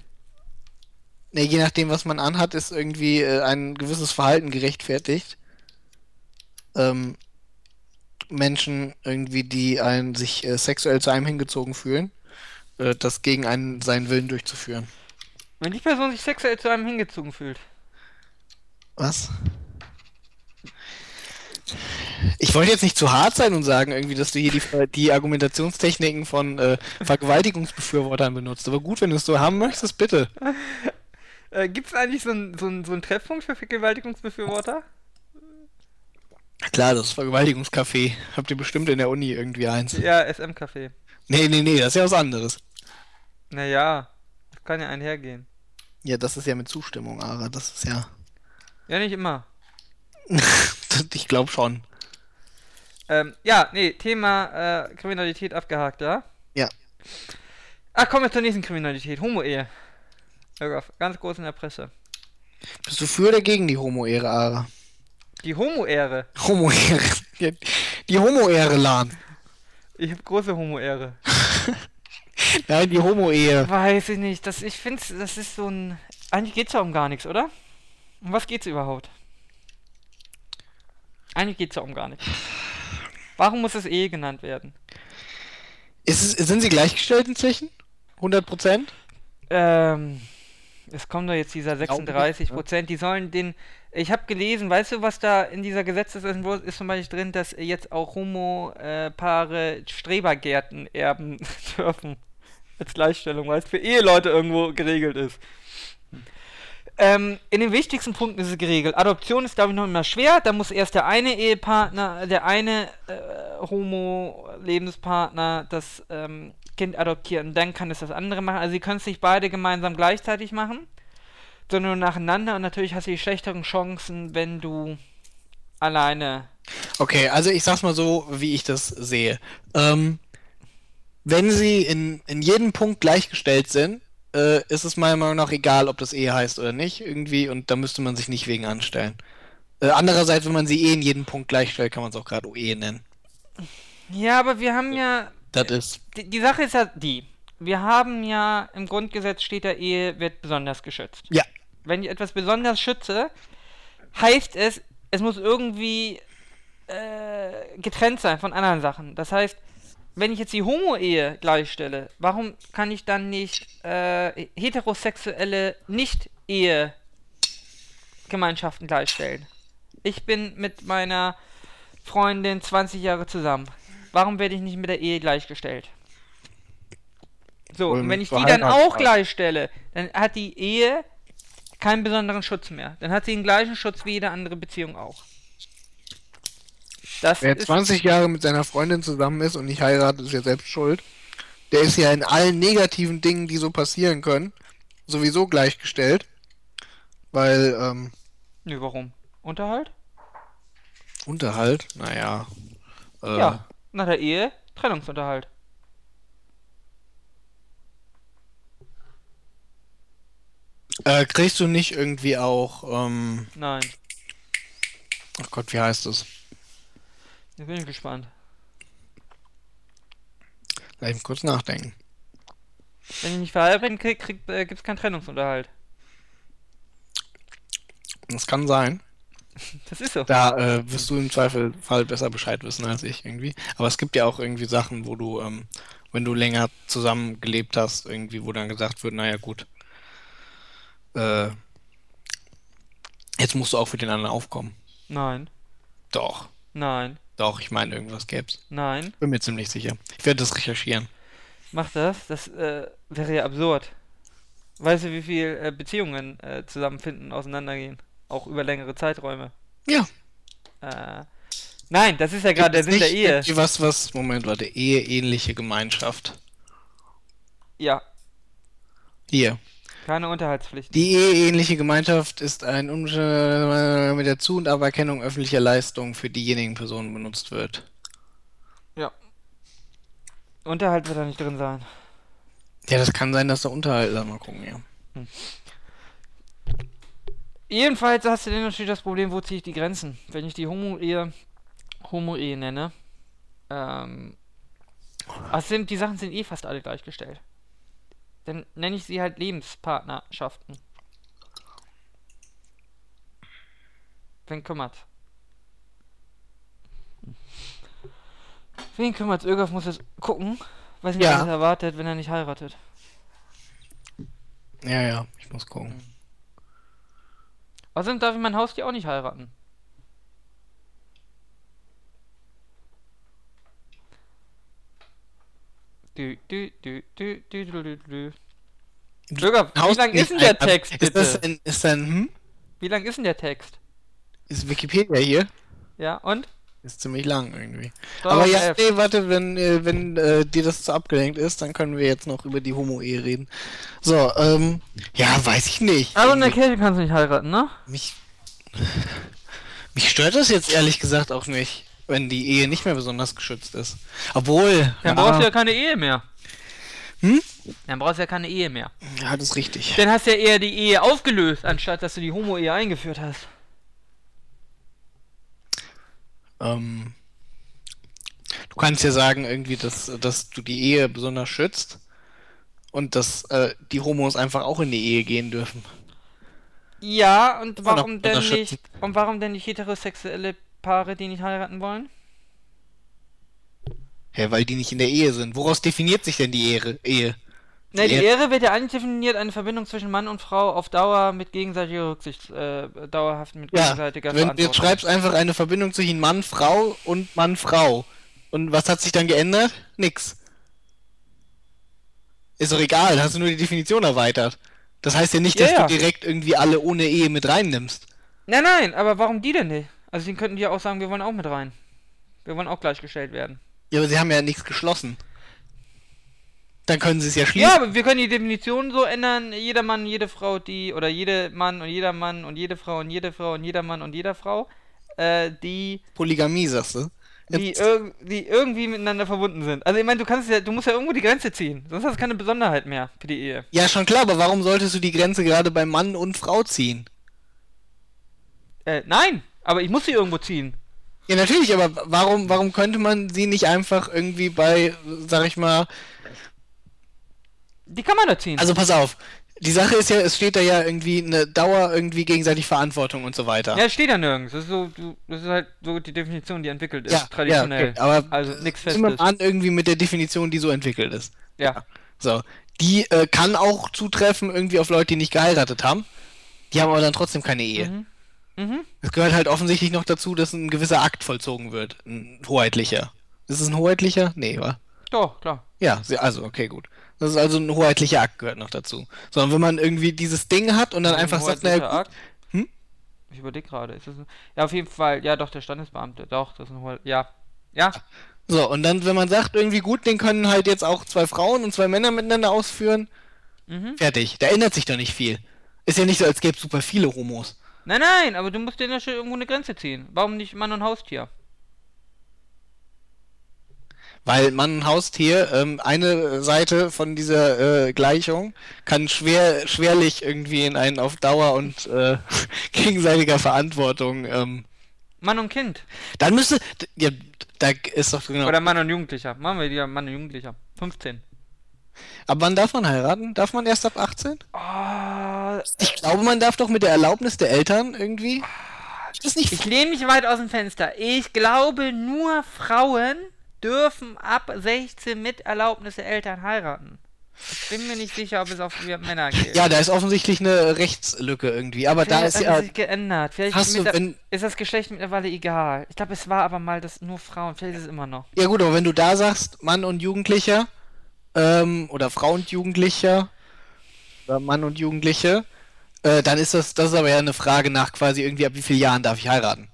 Ne, je nachdem, was man anhat, ist irgendwie ein gewisses Verhalten gerechtfertigt. Menschen irgendwie, die einen sich sexuell zu einem hingezogen fühlen, das gegen einen seinen Willen durchzuführen. Wenn die Person sich sexuell zu einem hingezogen fühlt. Was? Ich wollte jetzt nicht zu hart sein und sagen, irgendwie, dass du hier die Argumentationstechniken von Vergewaltigungsbefürwortern benutzt. Aber gut, wenn du es so haben möchtest, bitte. Gibt es eigentlich so einen Treffpunkt für Vergewaltigungsbefürworter? Klar, das ist Vergewaltigungscafé. Habt ihr bestimmt in der Uni irgendwie eins. Ja, SM-Café. Nee, das ist ja was anderes. Naja, das kann ja einhergehen. Ja, das ist ja mit Zustimmung, Ara, das ist ja... Ja, nicht immer. Ich glaube schon. Thema Kriminalität abgehakt, ja? Ja. Ach, kommen wir zur nächsten Kriminalität, Homo-Ehe. Ganz groß in der Presse. Bist du für oder gegen die Homo-Ehre, Ara? Die Homo-Ehre? Homo-Ehre. Die Homo-Ehre, Lan. Ich hab große Homo-Ehre. Nein, die Homo-Ehe. Weiß ich nicht. Ich finde, das ist so ein... Eigentlich geht's ja um gar nichts, oder? Um was geht's überhaupt? Eigentlich geht's ja um gar nichts. Warum muss es Ehe genannt werden? Sind sie gleichgestellt inzwischen? 100%? Es kommen doch jetzt dieser 36%, die sollen den... Ich habe gelesen, weißt du, was da in dieser Gesetzesentwurf ist zum Beispiel drin, dass jetzt auch Homo-Paare Strebergärten erben dürfen. Als Gleichstellung, weil es für Eheleute irgendwo geregelt ist. In den wichtigsten Punkten ist es geregelt. Adoption ist, glaube ich, noch immer schwer. Da muss erst der eine Ehepartner, der eine Homo-Lebenspartner das... Kind adoptieren, dann kann es das andere machen. Also sie können es nicht beide gemeinsam gleichzeitig machen, sondern nur nacheinander und natürlich hast du die schlechteren Chancen, wenn du alleine. Okay, also ich sag's mal so, wie ich das sehe. Wenn sie in jedem Punkt gleichgestellt sind, ist es meiner Meinung nach egal, ob das heißt oder nicht, irgendwie, und da müsste man sich nicht wegen anstellen. Andererseits, wenn man sie in jedem Punkt gleichstellt, kann man es auch gerade OE nennen. Ja, aber wir haben ja... Das ist... Die Sache ist ja die, wir haben ja, im Grundgesetz steht ja, Ehe wird besonders geschützt. Ja. Wenn ich etwas besonders schütze, heißt es, es muss irgendwie getrennt sein von anderen Sachen. Das heißt, wenn ich jetzt die Homo-Ehe gleichstelle, warum kann ich dann nicht heterosexuelle Nicht-Ehe-Gemeinschaften gleichstellen? Ich bin mit meiner Freundin 20 Jahre zusammen. Warum werde ich nicht mit der Ehe gleichgestellt? So, und wenn ich die dann auch gleichstelle, dann hat die Ehe keinen besonderen Schutz mehr. Dann hat sie den gleichen Schutz wie jede andere Beziehung auch. Wer 20 Jahre mit seiner Freundin zusammen ist und nicht heiratet, ist ja selbst schuld. Der ist ja in allen negativen Dingen, die so passieren können, sowieso gleichgestellt. Weil, Nö, warum? Unterhalt? Unterhalt? Naja. Ja, nach der Ehe Trennungsunterhalt. Kriegst du nicht irgendwie auch, Nein. Ach Gott, wie heißt das? Jetzt bin ich gespannt. Lass mich kurz nachdenken. Wenn ich nicht verheiratet bin, gibt's keinen Trennungsunterhalt. Das kann sein. Das ist so. Da wirst du im Zweifelsfall besser Bescheid wissen als ich irgendwie. Aber es gibt ja auch irgendwie Sachen, wo du, wenn du länger zusammengelebt hast, irgendwie, wo dann gesagt wird, naja gut, jetzt musst du auch für den anderen aufkommen. Nein. Doch. Nein. Doch, ich meine, irgendwas gäb's. Nein. Bin mir ziemlich sicher. Ich werde das recherchieren. Mach das. Das wäre ja absurd. Weißt du, wie viel Beziehungen zusammenfinden, auseinandergehen? Auch über längere Zeiträume. Ja. Nein, das ist ja gerade der Sinn der Ehe. Moment, Leute. Eheähnliche Gemeinschaft. Ja. Hier. Keine Unterhaltspflicht. Die eheähnliche Gemeinschaft ist ein mit der Zu- und Aberkennung öffentlicher Leistungen für diejenigen Personen benutzt wird. Ja. Unterhalt wird da nicht drin sein. Ja, das kann sein, dass da Unterhalt ist. Mal gucken, ja. Hm. Jedenfalls hast du dann natürlich das Problem, wo ziehe ich die Grenzen? Wenn ich die Homo-Ehe nenne, die Sachen sind fast alle gleichgestellt. Dann nenne ich sie halt Lebenspartnerschaften. Wen kümmert's? Ögaf muss jetzt gucken. Weiß nicht, was er erwartet, wenn er nicht heiratet. Ja, ich muss gucken. Außerdem darf ich mein Haustier auch nicht heiraten. Bürger, wie lang ist denn der Text, bitte? Wie lang ist denn der Text? Ist Wikipedia hier? Ja, und? Ist ziemlich lang irgendwie. Aber ja, nee, warte, wenn dir das zu abgelenkt ist, dann können wir jetzt noch über die Homo-Ehe reden. So, ja, weiß ich nicht. Aber in der Kirche kannst du nicht heiraten, ne? Mich stört das jetzt ehrlich gesagt auch nicht, wenn die Ehe nicht mehr besonders geschützt ist. Obwohl... Dann brauchst du ja keine Ehe mehr. Dann brauchst du ja keine Ehe mehr. Ja, das ist richtig. Dann hast du ja eher die Ehe aufgelöst, anstatt dass du die Homo-Ehe eingeführt hast. Du kannst ja sagen, irgendwie, dass du die Ehe besonders schützt und dass die Homos einfach auch in die Ehe gehen dürfen. Ja, und warum denn nicht heterosexuelle Paare, die nicht heiraten wollen? Hä, weil die nicht in der Ehe sind. Woraus definiert sich denn die Ehe? Na, die Ehe wird ja eigentlich definiert, eine Verbindung zwischen Mann und Frau auf Dauer mit gegenseitiger Rücksicht, dauerhaft mit gegenseitiger Verantwortung. Wenn du schreibst einfach eine Verbindung zwischen Mann-Frau und Mann-Frau. Und was hat sich dann geändert? Nix. Ist doch egal, hast du nur die Definition erweitert. Das heißt ja nicht, dass du direkt irgendwie alle ohne Ehe mit reinnimmst. Nein, aber warum die denn nicht? Also den könnten die ja auch sagen, wir wollen auch mit rein. Wir wollen auch gleichgestellt werden. Ja, aber sie haben ja nichts geschlossen. Dann können sie es ja schließen. Ja, aber wir können die Definition so ändern, jeder Mann, jede Frau, jeder Mann und jede Frau und jede Frau und jeder Mann und jeder Frau die... Polygamie, sagst du? Die irgendwie miteinander verbunden sind. Also ich meine, du musst ja irgendwo die Grenze ziehen, sonst hast du keine Besonderheit mehr für die Ehe. Ja, schon klar, aber warum solltest du die Grenze gerade bei Mann und Frau ziehen? Nein, aber ich muss sie irgendwo ziehen. Ja, natürlich, aber warum könnte man sie nicht einfach irgendwie bei, sag ich mal... Die kann man da ziehen. Also pass auf, die Sache ist ja, es steht da ja irgendwie eine Dauer, irgendwie gegenseitig Verantwortung und so weiter. Ja, es steht da nirgends. Das ist halt so die Definition, die entwickelt ist, ja, traditionell. Ja, okay, aber also nichts Festes. Immer an irgendwie mit der Definition, die so entwickelt ist. Ja. So, die kann auch zutreffen irgendwie auf Leute, die nicht geheiratet haben. Die haben aber dann trotzdem keine Ehe. Mhm. Mhm. Es gehört halt offensichtlich noch dazu, dass ein gewisser Akt vollzogen wird. Ein hoheitlicher. Ist es ein hoheitlicher? Nee, wa? Doch, klar. Ja, also, okay, gut. Das ist also ein hoheitlicher Akt, gehört noch dazu. Sondern wenn man irgendwie dieses Ding hat und dann einfach sagt, naja, gut. Hm? Ich überlege gerade. Ist das ein... Ja, auf jeden Fall. Ja, doch, der Standesbeamte. Doch, das ist ein hoheitlicher... Ja. Ja. So, und dann, wenn man sagt, irgendwie gut, den können halt jetzt auch 2 Frauen und 2 Männer miteinander ausführen. Mhm. Fertig. Da ändert sich doch nicht viel. Ist ja nicht so, als gäbe es super viele Homos. Nein, aber du musst denen ja schon irgendwo eine Grenze ziehen. Warum nicht Mann und Haustier? Weil Mann und Haustier, eine Seite von dieser Gleichung kann schwerlich irgendwie in einen auf Dauer und gegenseitiger Verantwortung... Mann und Kind. Dann müsste... Ja, da ist doch genau... Oder Mann und Jugendlicher. Machen wir wieder Mann und Jugendlicher. 15. Ab wann darf man heiraten? Darf man erst ab 18? Oh, ich glaube, man darf doch mit der Erlaubnis der Eltern irgendwie... Das nicht... Ich lehne mich weit aus dem Fenster. Ich glaube, nur Frauen... dürfen ab 16 mit Erlaubnis der Eltern heiraten. Ich bin mir nicht sicher, ob es auf Männer geht. Ja, da ist offensichtlich eine Rechtslücke irgendwie, aber vielleicht da ist ja... sich geändert. Vielleicht ist das Geschlecht mittlerweile egal. Ich glaube, es war aber mal das nur Frauen. Vielleicht ist es immer noch. Ja gut, aber wenn du da sagst, Mann und Jugendlicher, oder Frau und Jugendlicher, oder Mann und Jugendliche, dann ist das ist aber ja eine Frage nach quasi irgendwie, ab wie vielen Jahren darf ich heiraten?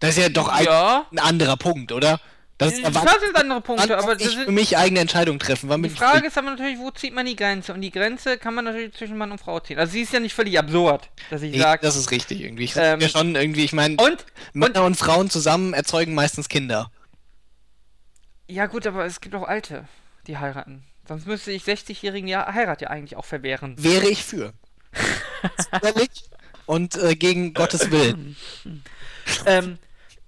Das ist ja doch ein anderer Punkt, oder? Das sind andere Punkte, aber das ist für mich eigene Entscheidung treffen. Die Frage ist aber natürlich, wo zieht man die Grenze? Und die Grenze kann man natürlich zwischen Mann und Frau ziehen. Also sie ist ja nicht völlig absurd, dass ich sage. Das ist richtig irgendwie. Ich sage ja schon irgendwie, ich meine, Männer und Frauen zusammen erzeugen meistens Kinder. Ja gut, aber es gibt auch Alte, die heiraten. Sonst müsste ich 60-jährigen Heirat ja eigentlich auch verwehren. Wäre ich für. Und gegen Gottes Willen.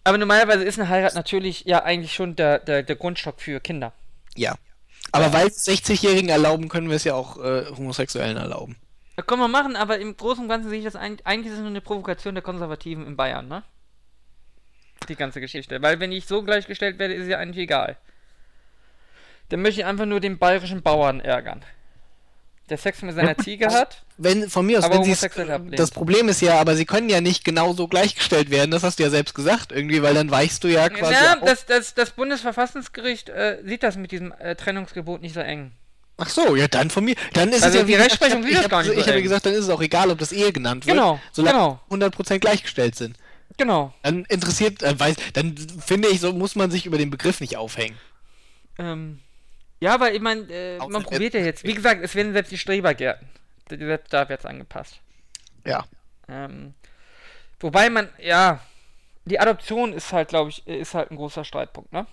Aber normalerweise ist eine Heirat natürlich ja eigentlich schon der Grundstock für Kinder. Ja. Aber weil es 60-Jährigen erlauben, können wir es ja auch Homosexuellen erlauben. Das können wir machen, aber im Großen und Ganzen sehe ich das eigentlich ist es nur eine Provokation der Konservativen in Bayern, ne? Die ganze Geschichte. Weil wenn ich so gleichgestellt werde, ist es ja eigentlich egal. Dann möchte ich einfach nur den bayerischen Bauern ärgern. Der Sex mit seiner Ziege hat. Von mir aus, aber wenn das Problem ist ja, aber sie können ja nicht genau so gleichgestellt werden, das hast du ja selbst gesagt irgendwie, weil dann weichst du ja quasi... Ja, das Bundesverfassungsgericht sieht das mit diesem Trennungsgebot nicht so eng. Ach so, ja dann von mir, dann ist also es ja... die Rechtsprechung sieht das gar nicht so eng. Ich habe ja gesagt, dann ist es auch egal, ob das Ehe genannt wird, solange 100% gleichgestellt sind. Genau. Dann interessiert, dann finde ich, so muss man sich über den Begriff nicht aufhängen. Ja, aber ich meine, man probiert ja jetzt. Wie gesagt, es werden selbst die Strebergärten. Selbst da wird es angepasst. Ja. Wobei man, ja, die Adoption ist halt, glaube ich, ein großer Streitpunkt, ne?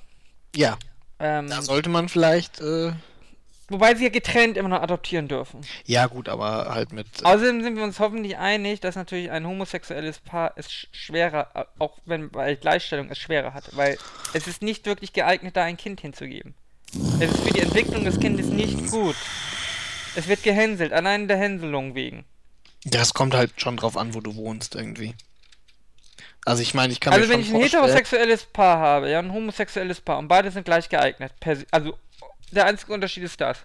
Ja. Da sollte man vielleicht... Wobei sie ja getrennt immer noch adoptieren dürfen. Ja gut, aber halt mit... Außerdem sind wir uns hoffentlich einig, dass natürlich ein homosexuelles Paar es schwerer, auch wenn bei Gleichstellung es schwerer hat, weil es ist nicht wirklich geeignet, da ein Kind hinzugeben. Es ist für die Entwicklung des Kindes nicht gut. Es wird gehänselt, allein der Hänselung wegen. Das kommt halt schon drauf an, wo du wohnst, irgendwie. Also ich meine, ich kann mir schon vorstellen... Also wenn ich ein heterosexuelles Paar habe, ja, ein homosexuelles Paar, und beide sind gleich geeignet, also der einzige Unterschied ist das.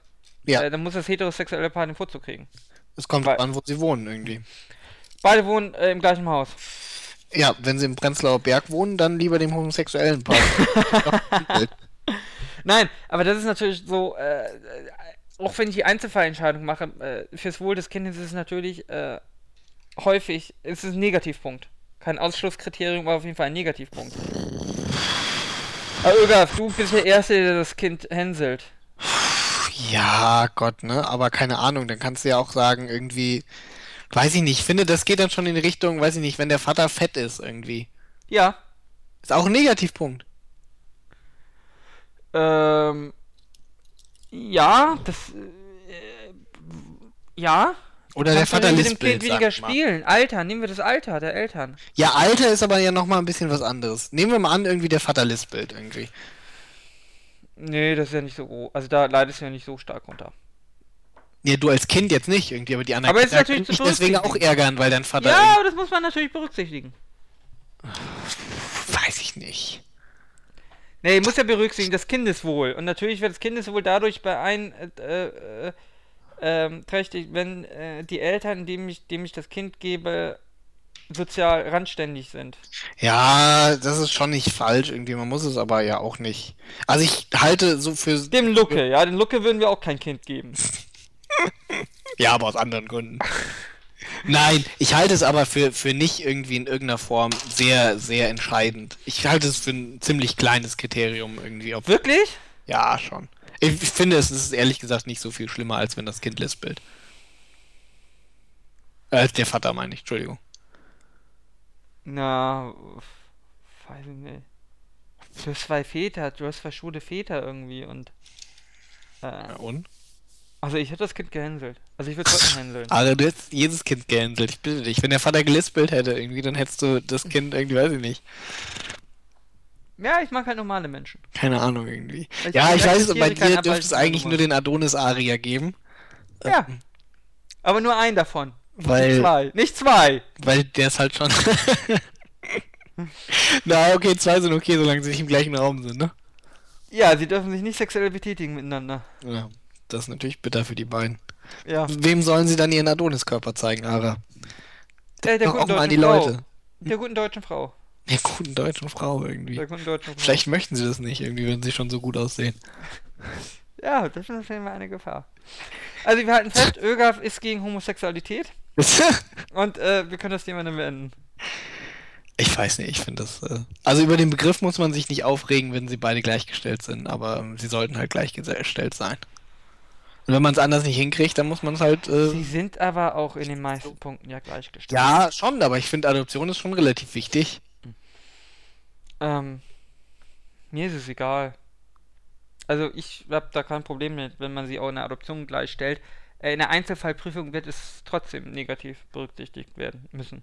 Ja. Dann muss das heterosexuelle Paar den Vorzug kriegen. Es kommt drauf an, wo sie wohnen, irgendwie. Beide wohnen im gleichen Haus. Ja, wenn sie im Prenzlauer Berg wohnen, dann lieber dem homosexuellen Paar. Nein, aber das ist natürlich so, auch wenn ich die Einzelfallentscheidung mache, fürs Wohl des Kindes ist es natürlich häufig, ist es ein Negativpunkt. Kein Ausschlusskriterium, aber auf jeden Fall ein Negativpunkt. Aber Ögaf, du bist der Erste, der das Kind hänselt. Ja, Gott, ne, aber keine Ahnung, dann kannst du ja auch sagen, irgendwie, Weiß ich nicht, ich finde, das geht dann schon in die Richtung, weiß ich nicht, wenn der Vater fett ist irgendwie. Ja. Ist auch ein Negativpunkt. Ja, das... ja. Oder der Vater lispelt, mit dem Kind weniger spielen. Alter, nehmen wir das Alter der Eltern. Ja, Alter ist aber ja nochmal ein bisschen was anderes. Nehmen wir mal an, irgendwie der Vater lispelt irgendwie. Nee, das ist ja nicht so groß. Also da leidest du ja nicht so stark runter. Nee, du als Kind jetzt nicht irgendwie, aber die anderen Kinder können dich deswegen auch ärgern, weil dein Vater... Ja, aber das muss man natürlich berücksichtigen. Weiß ich nicht. Nee, muss ja berücksichtigen, das Kindeswohl. Und natürlich wird das Kindeswohl dadurch trächtig, wenn die Eltern, dem ich das Kind gebe, sozial randständig sind. Ja, das ist schon nicht falsch irgendwie, man muss es aber ja auch nicht. Also ich halte so für... Den Lucke würden wir auch kein Kind geben. Ja, aber aus anderen Gründen. Nein, ich halte es aber für nicht irgendwie in irgendeiner Form sehr, sehr entscheidend. Ich halte es für ein ziemlich kleines Kriterium irgendwie. Wirklich? Ja, schon. Ich finde, es ist ehrlich gesagt nicht so viel schlimmer, als wenn das Kind lispelt. Als der Vater, meine ich, Entschuldigung. Na, weiß ich nicht. Du hast verschulte Väter irgendwie und... Ja, und? Also ich hätte das Kind gehänselt. Also ich würde trotzdem hänseln. Also du hättest jedes Kind gehänselt, ich bitte dich. Wenn der Vater gelispelt hätte irgendwie, dann hättest du das Kind irgendwie, weiß ich nicht. Ja, ich mag halt normale Menschen. Keine Ahnung irgendwie. Ich weiß es, bei dir dürfte es eigentlich nur den Adonis-Aria geben. Ja, aber nur einen davon. Nicht zwei! Weil der ist halt schon... Na okay, zwei sind okay, solange sie nicht im gleichen Raum sind, ne? Ja, sie dürfen sich nicht sexuell betätigen miteinander. Ja. Das ist natürlich bitter für die beiden. Ja. Wem sollen sie dann ihren Adonis-Körper zeigen, Ara? Der guten auch deutschen mal an die Frau. Leute. Der guten deutschen Frau. Der guten deutschen Frau irgendwie. Vielleicht möchten sie das nicht irgendwie, wenn sie schon so gut aussehen. Ja, das ist auf jeden Fall eine Gefahr. Also wir halten fest, ÖGAF ist gegen Homosexualität. Und wir können das Thema dann beenden. Ich weiß nicht, ich finde das... Also über den Begriff muss man sich nicht aufregen, wenn sie beide gleichgestellt sind, aber sie sollten halt gleichgestellt sein. Und wenn man es anders nicht hinkriegt, dann muss man es halt... Sie sind aber auch in den meisten Punkten ja gleichgestellt. Ja, schon, aber ich finde, Adoption ist schon relativ wichtig. Mir ist es egal. Also ich habe da kein Problem mit, wenn man sie auch in der Adoption gleichstellt. In der Einzelfallprüfung wird es trotzdem negativ berücksichtigt werden müssen.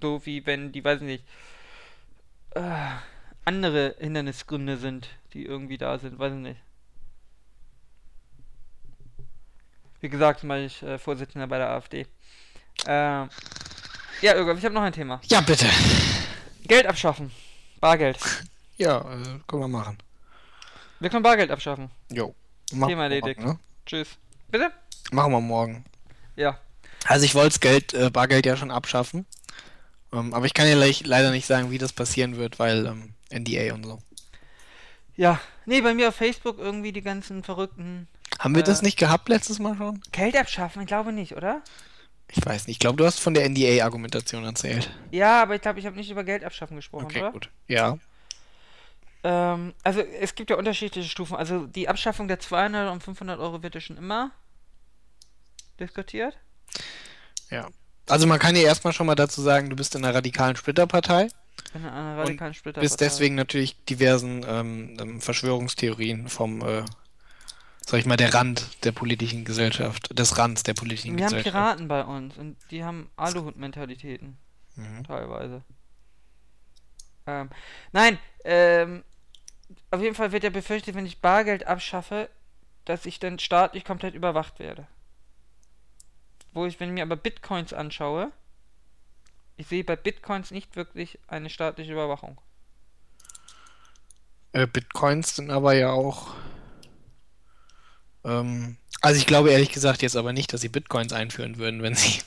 So wie wenn die, weiß nicht, andere Hindernisgründe sind, die irgendwie da sind, weiß ich nicht. Wie gesagt, zum Beispiel Vorsitzender bei der AfD. Ja, Jürgen, ich habe noch ein Thema. Ja, bitte. Geld abschaffen. Bargeld. Ja, können wir machen. Wir können Bargeld abschaffen. Jo. Thema erledigt. Ne? Tschüss. Bitte? Machen wir morgen. Ja. Also ich wollte Bargeld ja schon abschaffen. Aber ich kann ja leider nicht sagen, wie das passieren wird, weil NDA und so. Ja. Nee, bei mir auf Facebook irgendwie die ganzen verrückten... Haben wir das nicht gehabt letztes Mal schon? Geld abschaffen? Ich glaube nicht, oder? Ich weiß nicht. Ich glaube, du hast von der NDA-Argumentation erzählt. Ja, aber ich glaube, ich habe nicht über Geld abschaffen gesprochen, okay, oder? Okay, gut. Ja. Also, es gibt ja unterschiedliche Stufen. Also, die Abschaffung der 200 und 500 Euro wird ja schon immer diskutiert. Ja. Also, man kann ja erstmal schon mal dazu sagen, du bist in einer radikalen Splitterpartei. In einer radikalen Splitterpartei. Bist deswegen natürlich diversen Verschwörungstheorien vom... sag ich mal, der Rand der politischen Gesellschaft, des Rands der politischen Gesellschaft. Wir haben Piraten bei uns und die haben Aluhut-Mentalitäten. Mhm. Teilweise. Auf jeden Fall wird ja befürchtet, wenn ich Bargeld abschaffe, dass ich dann staatlich komplett überwacht werde. Wenn ich mir aber Bitcoins anschaue, ich sehe bei Bitcoins nicht wirklich eine staatliche Überwachung. Bitcoins sind aber ja auch... Also ich glaube ehrlich gesagt jetzt aber nicht, dass sie Bitcoins einführen würden, wenn sie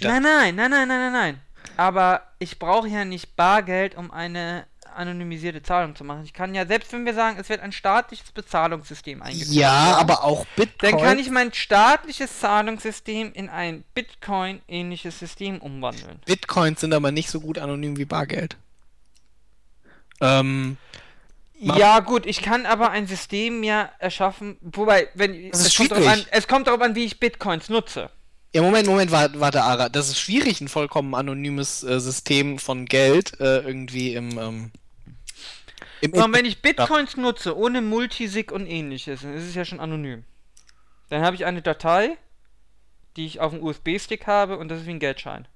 Nein. Aber ich brauche ja nicht Bargeld, um eine anonymisierte Zahlung zu machen. Ich kann ja, selbst wenn wir sagen, es wird ein staatliches Bezahlungssystem eingeführt. Ja, aber auch Bitcoin. Dann kann ich mein staatliches Zahlungssystem in ein Bitcoin-ähnliches System umwandeln. Bitcoins sind aber nicht so gut anonym wie Bargeld. Ja gut, ich kann aber ein System ja erschaffen, wobei, es kommt darauf an, wie ich Bitcoins nutze. Ja, Moment, warte, Ara. Das ist schwierig, ein vollkommen anonymes System von Geld irgendwie im... Und wenn ich Bitcoins nutze, ohne Multisig und ähnliches, dann ist es ja schon anonym. Dann habe ich eine Datei, die ich auf dem USB-Stick habe, und das ist wie ein Geldschein.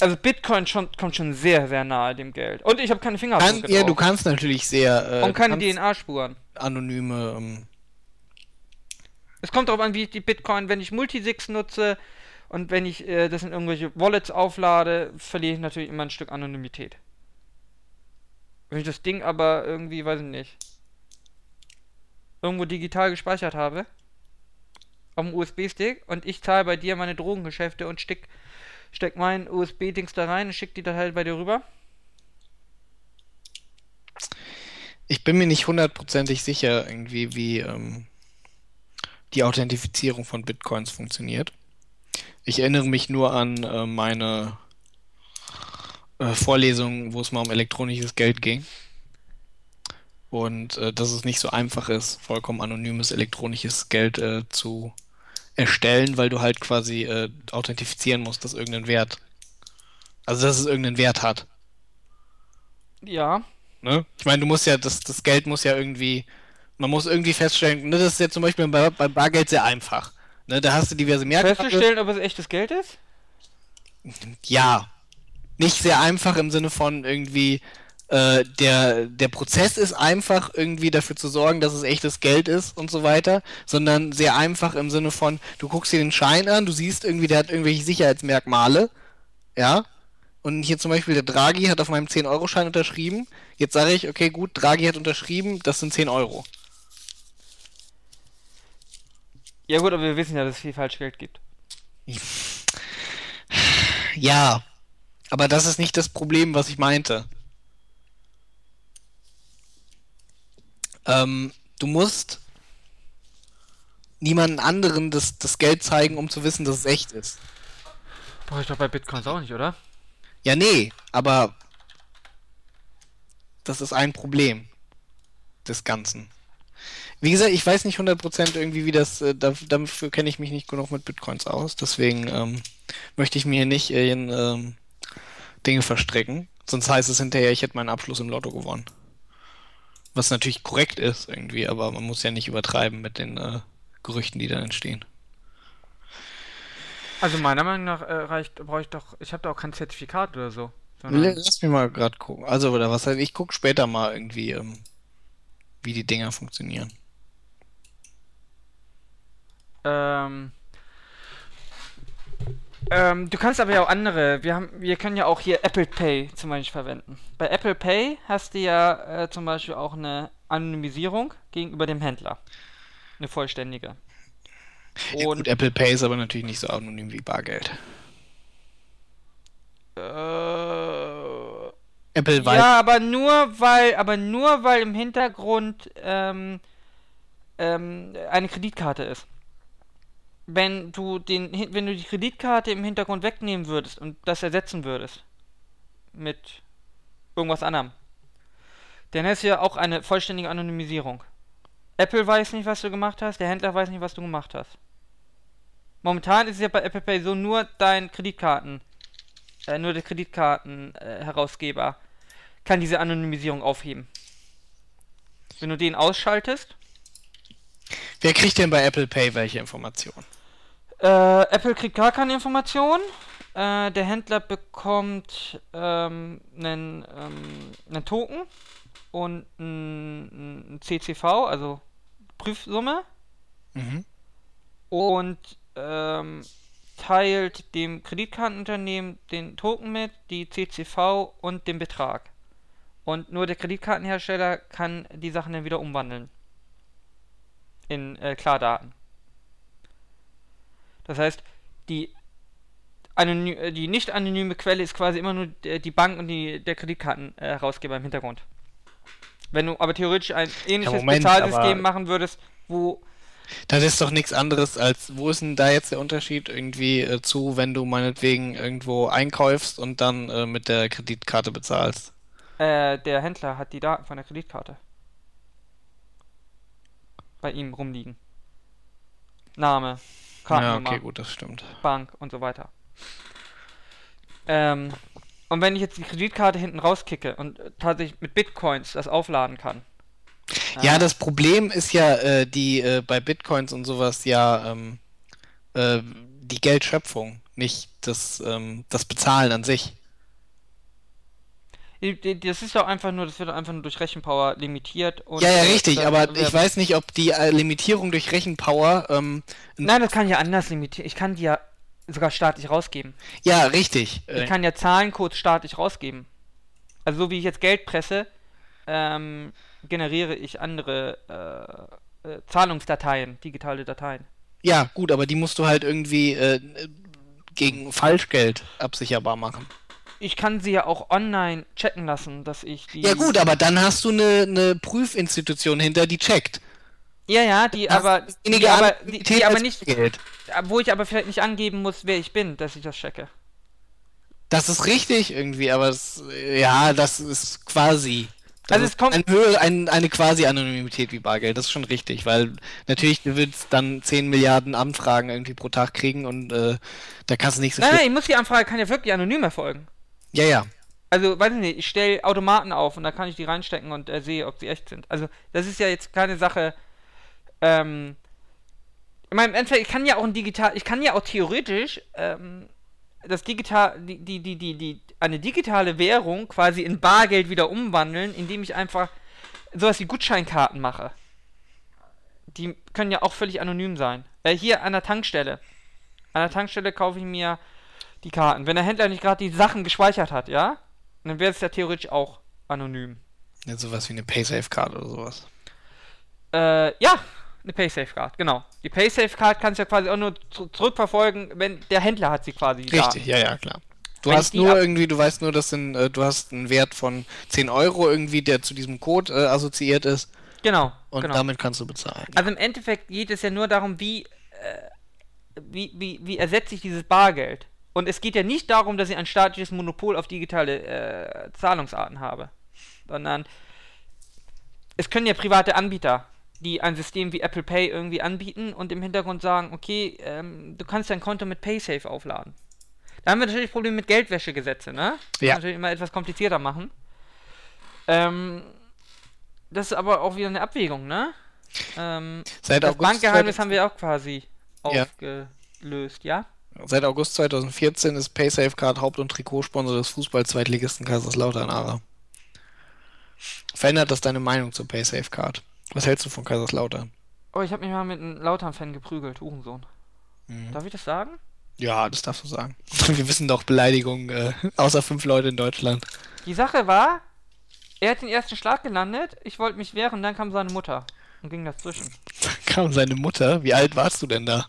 Also Bitcoin kommt schon sehr, sehr nahe dem Geld. Und ich habe keine Fingerabdrücke. Ja, du kannst natürlich sehr... und keine DNA-Spuren. Anonyme... Es kommt darauf an, wie ich die Bitcoin, wenn ich Multisigs nutze... Und wenn ich das in irgendwelche Wallets auflade, verliere ich natürlich immer ein Stück Anonymität. Wenn ich das Ding aber irgendwie, weiß ich nicht, irgendwo digital gespeichert habe, auf dem USB-Stick, und ich zahle bei dir meine Drogengeschäfte und steck mein USB-Dings da rein und schick die Datei bei dir rüber. Ich bin mir nicht hundertprozentig sicher, irgendwie, wie die Authentifizierung von Bitcoins funktioniert. Ich erinnere mich nur an meine Vorlesung, wo es mal um elektronisches Geld ging. Und dass es nicht so einfach ist, vollkommen anonymes elektronisches Geld zu erstellen, weil du halt quasi authentifizieren musst, dass dass es irgendeinen Wert hat. Ja. Ne? Ich meine, du musst ja, das Geld muss ja irgendwie, man muss irgendwie feststellen, ne, das ist ja zum Beispiel bei Bargeld sehr einfach. Ne, da hast du diverse Merkmale. Festzustellen, ob es echtes Geld ist? Ja. Nicht sehr einfach im Sinne von irgendwie, der Prozess ist einfach, irgendwie dafür zu sorgen, dass es echtes Geld ist und so weiter, sondern sehr einfach im Sinne von, du guckst dir den Schein an, du siehst irgendwie, der hat irgendwelche Sicherheitsmerkmale, ja, und hier zum Beispiel der Draghi hat auf meinem 10-Euro-Schein unterschrieben, jetzt sage ich, okay, gut, Draghi hat unterschrieben, das sind 10 Euro. Ja gut, aber wir wissen ja, dass es viel Falschgeld gibt. Ja, aber das ist nicht das Problem, was ich meinte. Du musst niemanden anderen das Geld zeigen, um zu wissen, dass es echt ist. Brauche ich doch bei Bitcoins auch nicht, oder? Ja, nee, aber das ist ein Problem des Ganzen. Wie gesagt, ich weiß nicht 100% irgendwie, wie das, dafür kenne ich mich nicht genug mit Bitcoins aus, deswegen möchte ich mir hier nicht in Dinge verstricken, sonst heißt es hinterher, ich hätte meinen Abschluss im Lotto gewonnen. Was natürlich korrekt ist irgendwie, aber man muss ja nicht übertreiben mit den Gerüchten, die dann entstehen. Also meiner Meinung nach ich habe da auch kein Zertifikat oder so. Lass mich mal gerade gucken, also oder was heißt, ich gucke später mal irgendwie, wie die Dinger funktionieren. Du kannst aber ja auch andere. Wir können ja auch hier Apple Pay zum Beispiel verwenden. Bei Apple Pay hast du ja zum Beispiel auch eine Anonymisierung gegenüber dem Händler. Eine vollständige. Ja, und gut, Apple Pay ist aber natürlich nicht so anonym wie Bargeld. Apple weiß. Ja, aber nur weil im Hintergrund eine Kreditkarte ist. Wenn du die Kreditkarte im Hintergrund wegnehmen würdest und das ersetzen würdest mit irgendwas anderem, dann hast du ja auch eine vollständige Anonymisierung. Apple weiß nicht, was du gemacht hast, der Händler weiß nicht, was du gemacht hast. Momentan ist es ja bei Apple Pay so, nur der Kreditkartenherausgeber kann diese Anonymisierung aufheben. Wenn du den ausschaltest... Wer kriegt denn bei Apple Pay welche Informationen? Apple kriegt gar keine Informationen. Der Händler bekommt einen Token und ein CCV, also Prüfsumme. Mhm. Und teilt dem Kreditkartenunternehmen den Token mit, die CCV und den Betrag. Und nur der Kreditkartenhersteller kann die Sachen dann wieder umwandeln. In Klardaten. Das heißt, die nicht anonyme Quelle ist quasi immer nur die Bank und der Kreditkartenherausgeber im Hintergrund. Wenn du aber theoretisch ein ähnliches Bezahlsystem machen würdest, wo... Das ist doch nichts anderes als, wo ist denn da jetzt der Unterschied irgendwie zu, wenn du meinetwegen irgendwo einkaufst und dann mit der Kreditkarte bezahlst? Der Händler hat die Daten von der Kreditkarte. bei ihm rumliegen. Name, Kartennummer, ja, okay, gut, das stimmt. Bank und so weiter. Und wenn ich jetzt die Kreditkarte hinten rauskicke und tatsächlich mit Bitcoins das aufladen kann. Ja, das Problem ist ja, bei Bitcoins und sowas ja die Geldschöpfung, nicht das Bezahlen an sich. Das ist doch einfach nur, das wird einfach nur durch Rechenpower limitiert. Und ja, richtig, aber ich weiß nicht, ob die Limitierung durch Rechenpower... Nein, das kann ich ja anders limitieren. Ich kann die ja sogar staatlich rausgeben. Ja, richtig. Ich kann ja Zahlencodes staatlich rausgeben. Also so wie ich jetzt Geld presse, generiere ich andere Zahlungsdateien, digitale Dateien. Ja, gut, aber die musst du halt irgendwie gegen Falschgeld absicherbar machen. Ich kann sie ja auch online checken lassen, dass ich die... Ja gut, aber dann hast du eine Prüfinstitution hinter, die checkt. Ja, die aber nicht... Geld. Wo ich aber vielleicht nicht angeben muss, wer ich bin, dass ich das checke. Das ist richtig irgendwie, aber das ist quasi... eine quasi Anonymität wie Bargeld, das ist schon richtig, weil natürlich du willst dann 10 Milliarden Anfragen irgendwie pro Tag kriegen und da kannst du nicht so viel... Nein, die Anfrage kann ja wirklich anonym erfolgen. Ja. Also, weiß ich nicht, ich stelle Automaten auf und da kann ich die reinstecken und sehe, ob sie echt sind. Also, das ist ja jetzt keine Sache, in meinem Endeffekt, ich kann ja auch theoretisch, eine digitale Währung quasi in Bargeld wieder umwandeln, indem ich einfach sowas wie Gutscheinkarten mache. Die können ja auch völlig anonym sein. Hier an der Tankstelle. An der Tankstelle kaufe ich mir die Karten. Wenn der Händler nicht gerade die Sachen gespeichert hat, ja? Dann wäre es ja theoretisch auch anonym. Ja, sowas wie eine PaySafeCard oder sowas. Eine PaySafeCard, genau. Die PaySafeCard kannst du ja quasi auch nur zurückverfolgen, wenn der Händler hat sie quasi da. Richtig, ja, klar. Du weißt nur, dass du hast einen Wert von 10 Euro irgendwie, der zu diesem Code assoziiert ist. Genau. Und damit kannst du bezahlen. Also im Endeffekt geht es ja nur darum, wie ersetze ich dieses Bargeld. Und es geht ja nicht darum, dass ich ein staatliches Monopol auf digitale Zahlungsarten habe, sondern es können ja private Anbieter, die ein System wie Apple Pay irgendwie anbieten und im Hintergrund sagen, okay, du kannst dein Konto mit PaySafe aufladen. Da haben wir natürlich Probleme mit Geldwäschegesetze, ne? Ja. Das natürlich immer etwas komplizierter machen. Das ist aber auch wieder eine Abwägung, ne? Das Bankgeheimnis haben wir auch quasi aufgelöst, ja? Seit August 2014 ist PaySafeCard Haupt- und Trikotsponsor des Fußball-Zweitligisten Kaiserslautern Ara. Verändert das deine Meinung zu PaySafeCard? Was hältst du von Kaiserslautern? Oh, ich habe mich mal mit einem Lautern-Fan geprügelt, Hurensohn. Mhm. Darf ich das sagen? Ja, das darfst du sagen. Wir wissen doch Beleidigungen, außer 5 Leute in Deutschland. Die Sache war, er hat den ersten Schlag gelandet, ich wollte mich wehren, dann kam seine Mutter und ging dazwischen. Dann kam seine Mutter? Wie alt warst du denn da?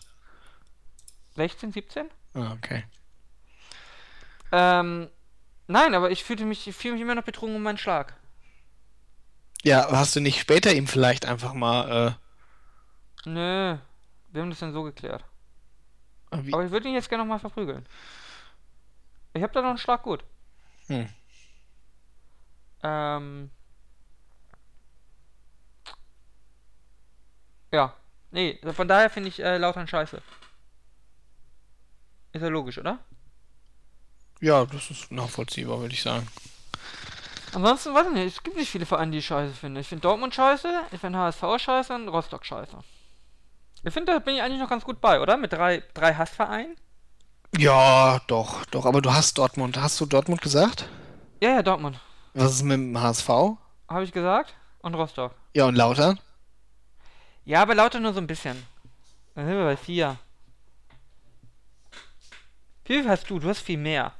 16, 17? Ah, okay. Nein, aber ich fühle mich immer noch betrogen um meinen Schlag. Ja, hast du nicht später ihm vielleicht einfach mal, Nö, wir haben das dann so geklärt. Aber ich würde ihn jetzt gerne nochmal verprügeln. Ich habe da noch einen Schlag gut. Ja, nee, von daher finde ich Lautern scheiße. Ist ja logisch, oder? Ja, das ist nachvollziehbar, würde ich sagen. Ansonsten, weiß ich nicht, es gibt nicht viele Vereine, die ich scheiße finde. Ich finde Dortmund scheiße, ich finde HSV scheiße und Rostock scheiße. Ich finde, da bin ich eigentlich noch ganz gut bei, oder? Mit drei Hassvereinen? Ja, doch, aber du hast Dortmund. Hast du Dortmund gesagt? Ja, Dortmund. Was ist mit dem HSV? Habe ich gesagt. Und Rostock. Ja, und Lautern? Ja, aber Lautern nur so ein bisschen. Dann sind wir bei 4. Wie viel hast du? Du hast viel mehr.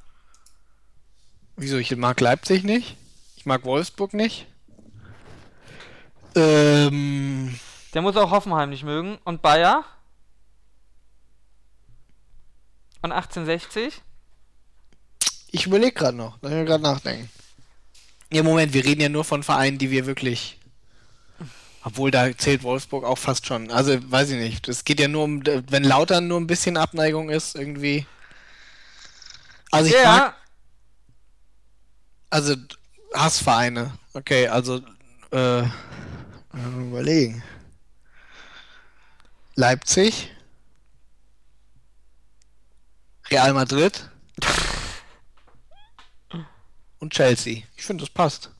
Wieso? Ich mag Leipzig nicht. Ich mag Wolfsburg nicht. Der muss auch Hoffenheim nicht mögen. Und Bayer? Und 1860? Ich überlege gerade noch. Lass mich gerade nachdenken. Ja, Moment, wir reden ja nur von Vereinen, die wir wirklich... Obwohl, da zählt Wolfsburg auch fast schon. Also, weiß ich nicht. Es geht ja nur um... Wenn Lautern nur ein bisschen Abneigung ist, irgendwie... Also ich mag... Also Hassvereine. Okay, also überlegen. Leipzig, Real Madrid und Chelsea. Ich finde, das passt.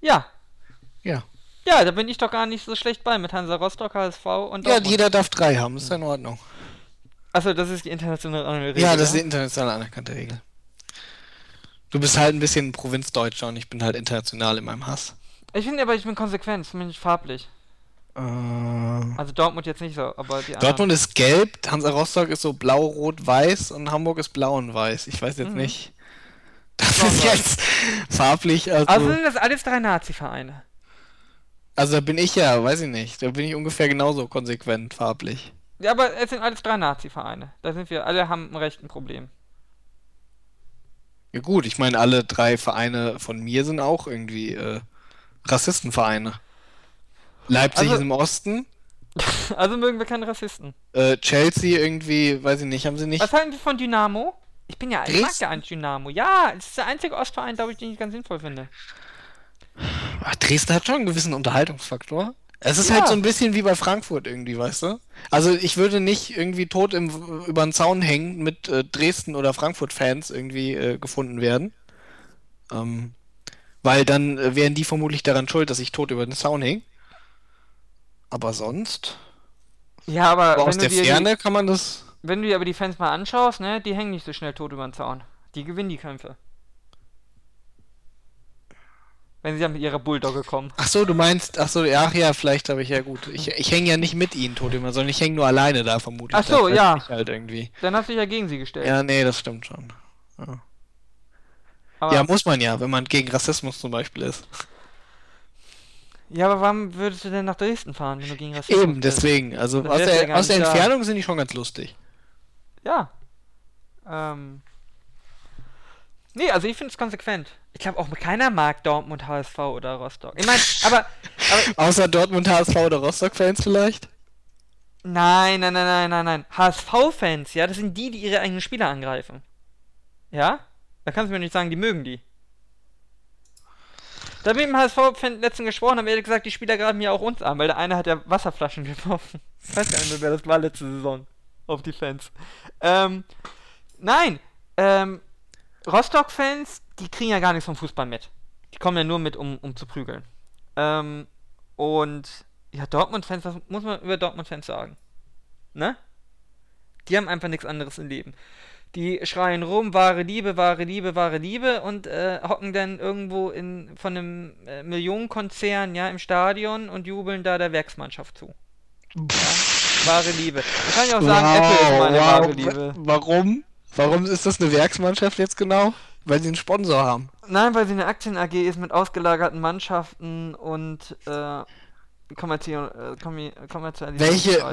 Ja. Ja. Ja, da bin ich doch gar nicht so schlecht bei mit Hansa Rostock, HSV und Dortmund. Ja, jeder darf 3 haben, ist ja in Ordnung. Achso, das ist die internationale Regel. Ja, das ist die international anerkannte Regel. Du bist halt ein bisschen Provinzdeutscher und ich bin halt international in meinem Hass. Ich finde aber, ich bin konsequent, zumindest farblich. Also Dortmund jetzt nicht so, aber die anderen. Dortmund ist gelb, Hansa Rostock ist so blau, rot, weiß und Hamburg ist blau und weiß. Ich weiß jetzt nicht. Das ist jetzt farblich. Also sind das alles 3 Nazi-Vereine. Also da bin ich ja, weiß ich nicht, da bin ich ungefähr genauso konsequent farblich. Ja, aber es sind alles 3 Nazi-Vereine. Da sind wir, alle haben ein rechten Problem. Ja gut, ich meine, alle 3 Vereine von mir sind auch irgendwie Rassistenvereine. Leipzig ist im Osten. Also mögen wir keine Rassisten. Chelsea irgendwie, weiß ich nicht, haben sie nicht... Was halten wir von Dynamo? Ich bin ja... Dresden? Ich mag ja eigentlich Dynamo. Ja, das ist der einzige Ostverein, glaube ich, den ich ganz sinnvoll finde. Ach, Dresden hat schon einen gewissen Unterhaltungsfaktor. Es ist halt so ein bisschen wie bei Frankfurt irgendwie, weißt du? Also ich würde nicht irgendwie tot über den Zaun hängen mit Dresden- oder Frankfurt-Fans irgendwie gefunden werden. Weil dann wären die vermutlich daran schuld, dass ich tot über den Zaun hänge. Aber sonst? Ja, aber aus der Ferne kann man das... Wenn du dir aber die Fans mal anschaust, ne, die hängen nicht so schnell tot über den Zaun. Die gewinnen die Kämpfe. Wenn sie dann mit ihrer Bulldogge kommen. Achso, du meinst, ja, vielleicht habe ich ja gut. Ich hänge ja nicht mit ihnen tot immer, sondern ich hänge nur alleine da, vermutlich. Achso, ja. Halt irgendwie. Dann hast du dich ja gegen sie gestellt. Ja, nee, das stimmt schon. Ja. Aber ja, muss man ja, wenn man gegen Rassismus zum Beispiel ist. Ja, aber warum würdest du denn nach Dresden fahren, wenn du gegen Rassismus bist? Eben, deswegen. Also aus der Entfernung sind die schon ganz lustig. Ja. Nee, also ich finde es konsequent. Ich glaube auch keiner mag Dortmund, HSV oder Rostock. Ich meine, aber außer Dortmund, HSV oder Rostock-Fans vielleicht? Nein. HSV-Fans, ja, das sind die, die ihre eigenen Spieler angreifen. Ja? Da kannst du mir nicht sagen, die mögen die. Da bin ich mit dem HSV-Fan letztens gesprochen, haben ehrlich gesagt, die Spieler graben ja auch uns an, weil der eine hat ja Wasserflaschen geworfen. Ich weiß gar nicht mehr, wer das war letzte Saison. Auf die Fans. Rostock-Fans, die kriegen ja gar nichts vom Fußball mit. Die kommen ja nur mit, um zu prügeln. Und ja, Dortmund-Fans, was muss man über Dortmund-Fans sagen? Ne? Die haben einfach nichts anderes im Leben. Die schreien rum, wahre Liebe, wahre Liebe, wahre Liebe und hocken dann irgendwo von einem Millionenkonzern im Stadion und jubeln da der Werksmannschaft zu. Ja? Wahre Liebe. Man kann ja auch sagen, Apple ist meine wahre Liebe. Warum? Warum ist das eine Werksmannschaft jetzt genau? Weil sie einen Sponsor haben. Nein, weil sie eine Aktien-AG ist mit ausgelagerten Mannschaften und kommerzialisiert.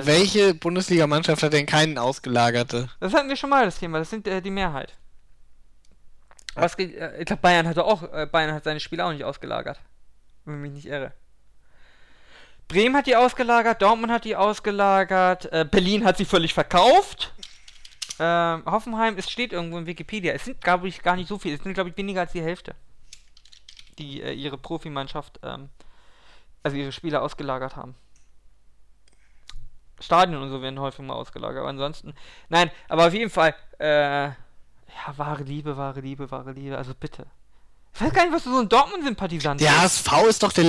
Welche Bundesliga-Mannschaft hat denn keinen ausgelagerte? Das hatten wir schon mal, das Thema. Das sind die Mehrheit. Ich glaube, Bayern hat seine Spieler auch nicht ausgelagert. Wenn ich mich nicht irre. Bremen hat die ausgelagert, Dortmund hat die ausgelagert, Berlin hat sie völlig verkauft. Hoffenheim, es steht irgendwo in Wikipedia. Es sind, glaube ich, gar nicht so viele. Es sind, glaube ich, weniger als die Hälfte, die ihre Profimannschaft, ihre Spieler ausgelagert haben. Stadien und so werden häufig mal ausgelagert, aber ansonsten... Nein, aber auf jeden Fall, wahre Liebe, wahre Liebe, wahre Liebe, also bitte. Ich weiß gar nicht, was du so in Dortmund Sympathisant bist. Der HSV ist doch die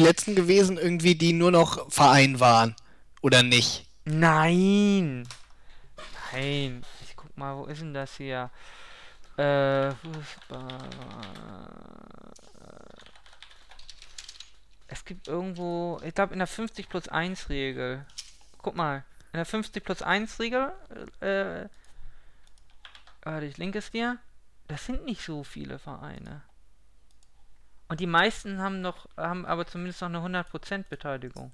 letzten gewesen irgendwie, die nur noch Verein waren. Oder nicht? Nein, ich guck mal, wo ist denn das hier? Fußball. Es gibt irgendwo, ich glaube in der 50+1 Regel. Guck mal, in der 50+1 Regel, ich linke es dir. Das sind nicht so viele Vereine. Und die meisten haben aber zumindest noch eine 100% Beteiligung.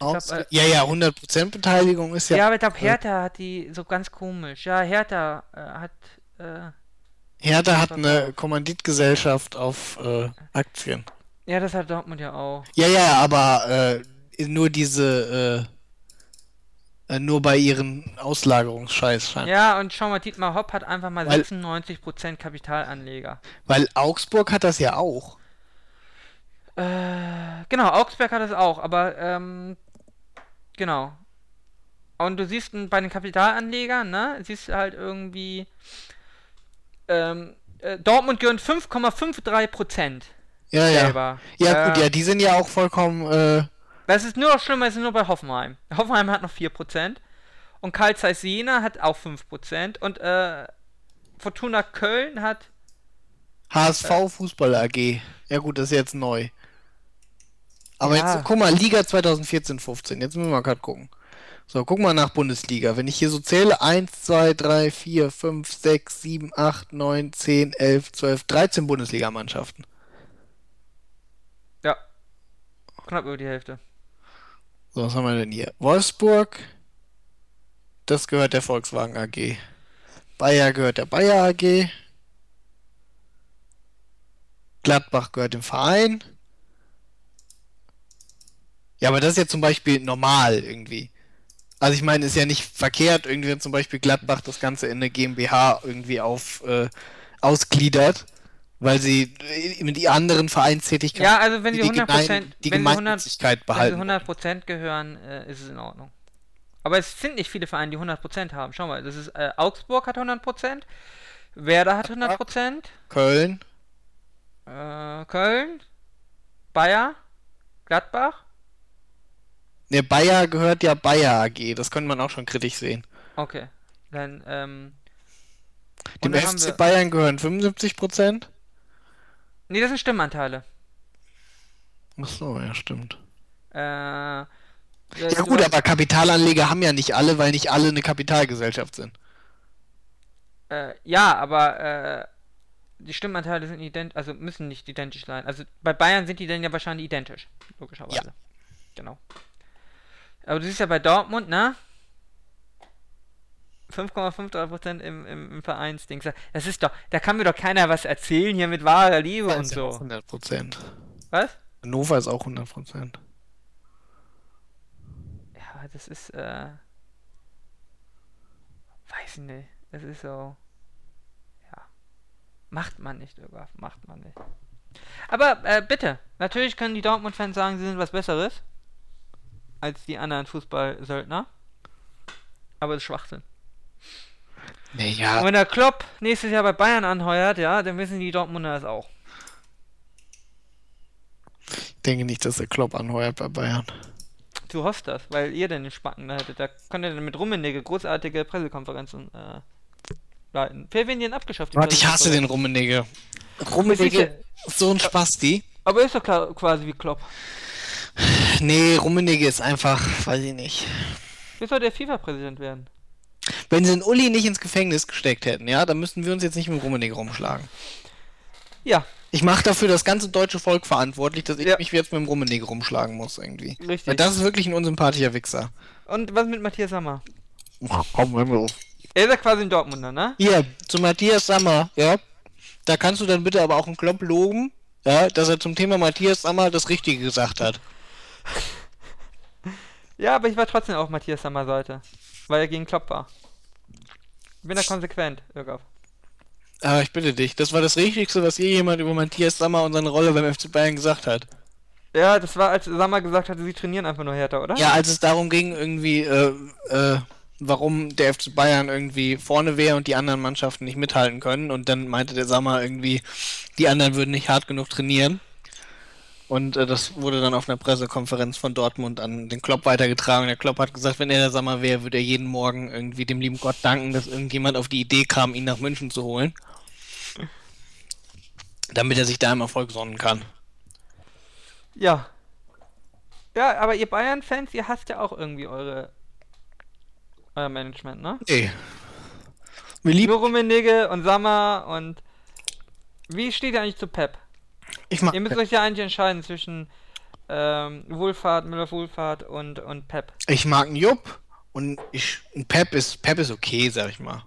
Glaub, 100% Beteiligung ist ja... Ja, aber ich glaube, Hertha hat die so ganz komisch. Ja, Hertha hat... Hertha hat eine Kommanditgesellschaft auf Aktien. Ja, das hat Dortmund ja auch. Ja, aber nur diese... nur bei ihren Auslagerungsscheiß scheint. Ja, und schau mal, Dietmar Hopp hat einfach mal 96% Kapitalanleger. Weil Augsburg hat das ja auch. Genau, Augsburg hat es auch, aber genau. Und du siehst bei den Kapitalanlegern, ne, siehst du halt irgendwie Dortmund gehört 5,53% selber. Ja, gut, ja, die sind ja auch vollkommen das ist nur noch schlimmer, es ist nur bei Hoffenheim. Hoffenheim hat noch 4% und Carl Zeiss Jena hat auch 5% und Fortuna Köln hat HSV Fußball AG. Ja gut, das ist jetzt neu. Aber jetzt, guck mal, Liga 2014-15. Jetzt müssen wir mal gerade gucken. So, guck mal nach Bundesliga. Wenn ich hier so zähle, 1, 2, 3, 4, 5, 6, 7, 8, 9, 10, 11, 12, 13 Bundesligamannschaften. Ja, knapp über die Hälfte. So, was haben wir denn hier? Wolfsburg, das gehört der Volkswagen AG. Bayer gehört der Bayer AG. Gladbach gehört dem Verein. Ja, aber das ist ja zum Beispiel normal irgendwie. Also ich meine, ist ja nicht verkehrt, irgendwie wenn zum Beispiel Gladbach das Ganze in eine GmbH irgendwie ausgliedert, weil sie die anderen Vereinstätigkeiten ja, also wenn sie die Gemeinnützigkeit behalten. Wenn sie 100% gehören, ist es in Ordnung. Aber es sind nicht viele Vereine, die 100% haben. Schau mal, das ist Augsburg hat 100%, Werder hat 100%, Köln, Bayer, Gladbach. Ne, Bayer gehört ja Bayer AG, das könnte man auch schon kritisch sehen. Okay, dann, dem FC Bayern gehören 75%? Ne, das sind Stimmanteile. Achso, ja, stimmt. Ja gut, aber Kapitalanleger haben ja nicht alle, weil nicht alle eine Kapitalgesellschaft sind. Ja, aber, die Stimmanteile sind identisch, also müssen nicht identisch sein. Also bei Bayern sind die dann ja wahrscheinlich identisch, logischerweise. Ja. Genau. Aber du siehst ja bei Dortmund, ne? 5,53% im Vereinsding. Das ist doch, da kann mir doch keiner was erzählen hier mit wahrer Liebe und so. 100%. Was? Hannover ist auch 100%. Ja, das ist, weiß nicht. Das ist so, ja. Macht man nicht. Aber, bitte. Natürlich können die Dortmund-Fans sagen, sie sind was Besseres als die anderen Fußballsöldner. Aber das ist Schwachsinn. Naja. Und wenn der Klopp nächstes Jahr bei Bayern anheuert, ja, dann wissen die Dortmunder das auch. Ich denke nicht, dass der Klopp anheuert bei Bayern. Du hoffst das, weil ihr denn den Spacken da hättet. Da könnt ihr dann mit Rummenigge großartige Pressekonferenzen leiten. Wer wird denn abgeschafft? Warte, ich hasse den Rummenigge. Rummenigge ist so ein Spasti. Aber ist doch klar, quasi wie Klopp. Nee, Rummenigge ist einfach, weiß ich nicht. Wie soll der FIFA-Präsident werden? Wenn sie den Uli nicht ins Gefängnis gesteckt hätten, ja, dann müssten wir uns jetzt nicht mit Rummenigge rumschlagen. Ja. Ich mache dafür das ganze deutsche Volk verantwortlich, dass ich mich jetzt mit dem Rummenigge rumschlagen muss irgendwie. Richtig. Weil das ist wirklich ein unsympathischer Wichser. Und was mit Matthias Sammer? Ach, komm, hör mir auf. Er ist ja quasi ein Dortmunder, ne? Ja, zu Matthias Sammer, ja. Da kannst du dann bitte aber auch einen Klopp loben, ja, dass er zum Thema Matthias Sammer das Richtige gesagt hat. Ja, aber ich war trotzdem auf Matthias Sammer Seite, weil er gegen Klopp war. Ich bin da konsequent, Jürgen. Aber ich bitte dich, das war das Richtigste, was je jemand über Matthias Sammer und seine Rolle beim FC Bayern gesagt hat. Ja, das war, als Sammer gesagt hatte, sie trainieren einfach nur härter, oder? Ja, als es darum ging, irgendwie, warum der FC Bayern irgendwie vorne wäre und die anderen Mannschaften nicht mithalten können. Und dann meinte der Sammer irgendwie, die anderen würden nicht hart genug trainieren. Und das wurde dann auf einer Pressekonferenz von Dortmund an den Klopp weitergetragen. Der Klopp hat gesagt, wenn er der Sammer wäre, würde er jeden Morgen irgendwie dem lieben Gott danken, dass irgendjemand auf die Idee kam, ihn nach München zu holen. Damit er sich da im Erfolg sonnen kann. Ja. Ja, aber ihr Bayern-Fans, ihr hasst ja auch irgendwie euer Management, ne? Nee. Wir lieben Rummenigge und Sammer und... Wie steht ihr eigentlich zu Pep? Ihr müsst euch ja eigentlich entscheiden zwischen Wohlfahrt, Müller-Wohlfahrt und Pep. Ich mag einen Jupp und Pep ist okay, sag ich mal.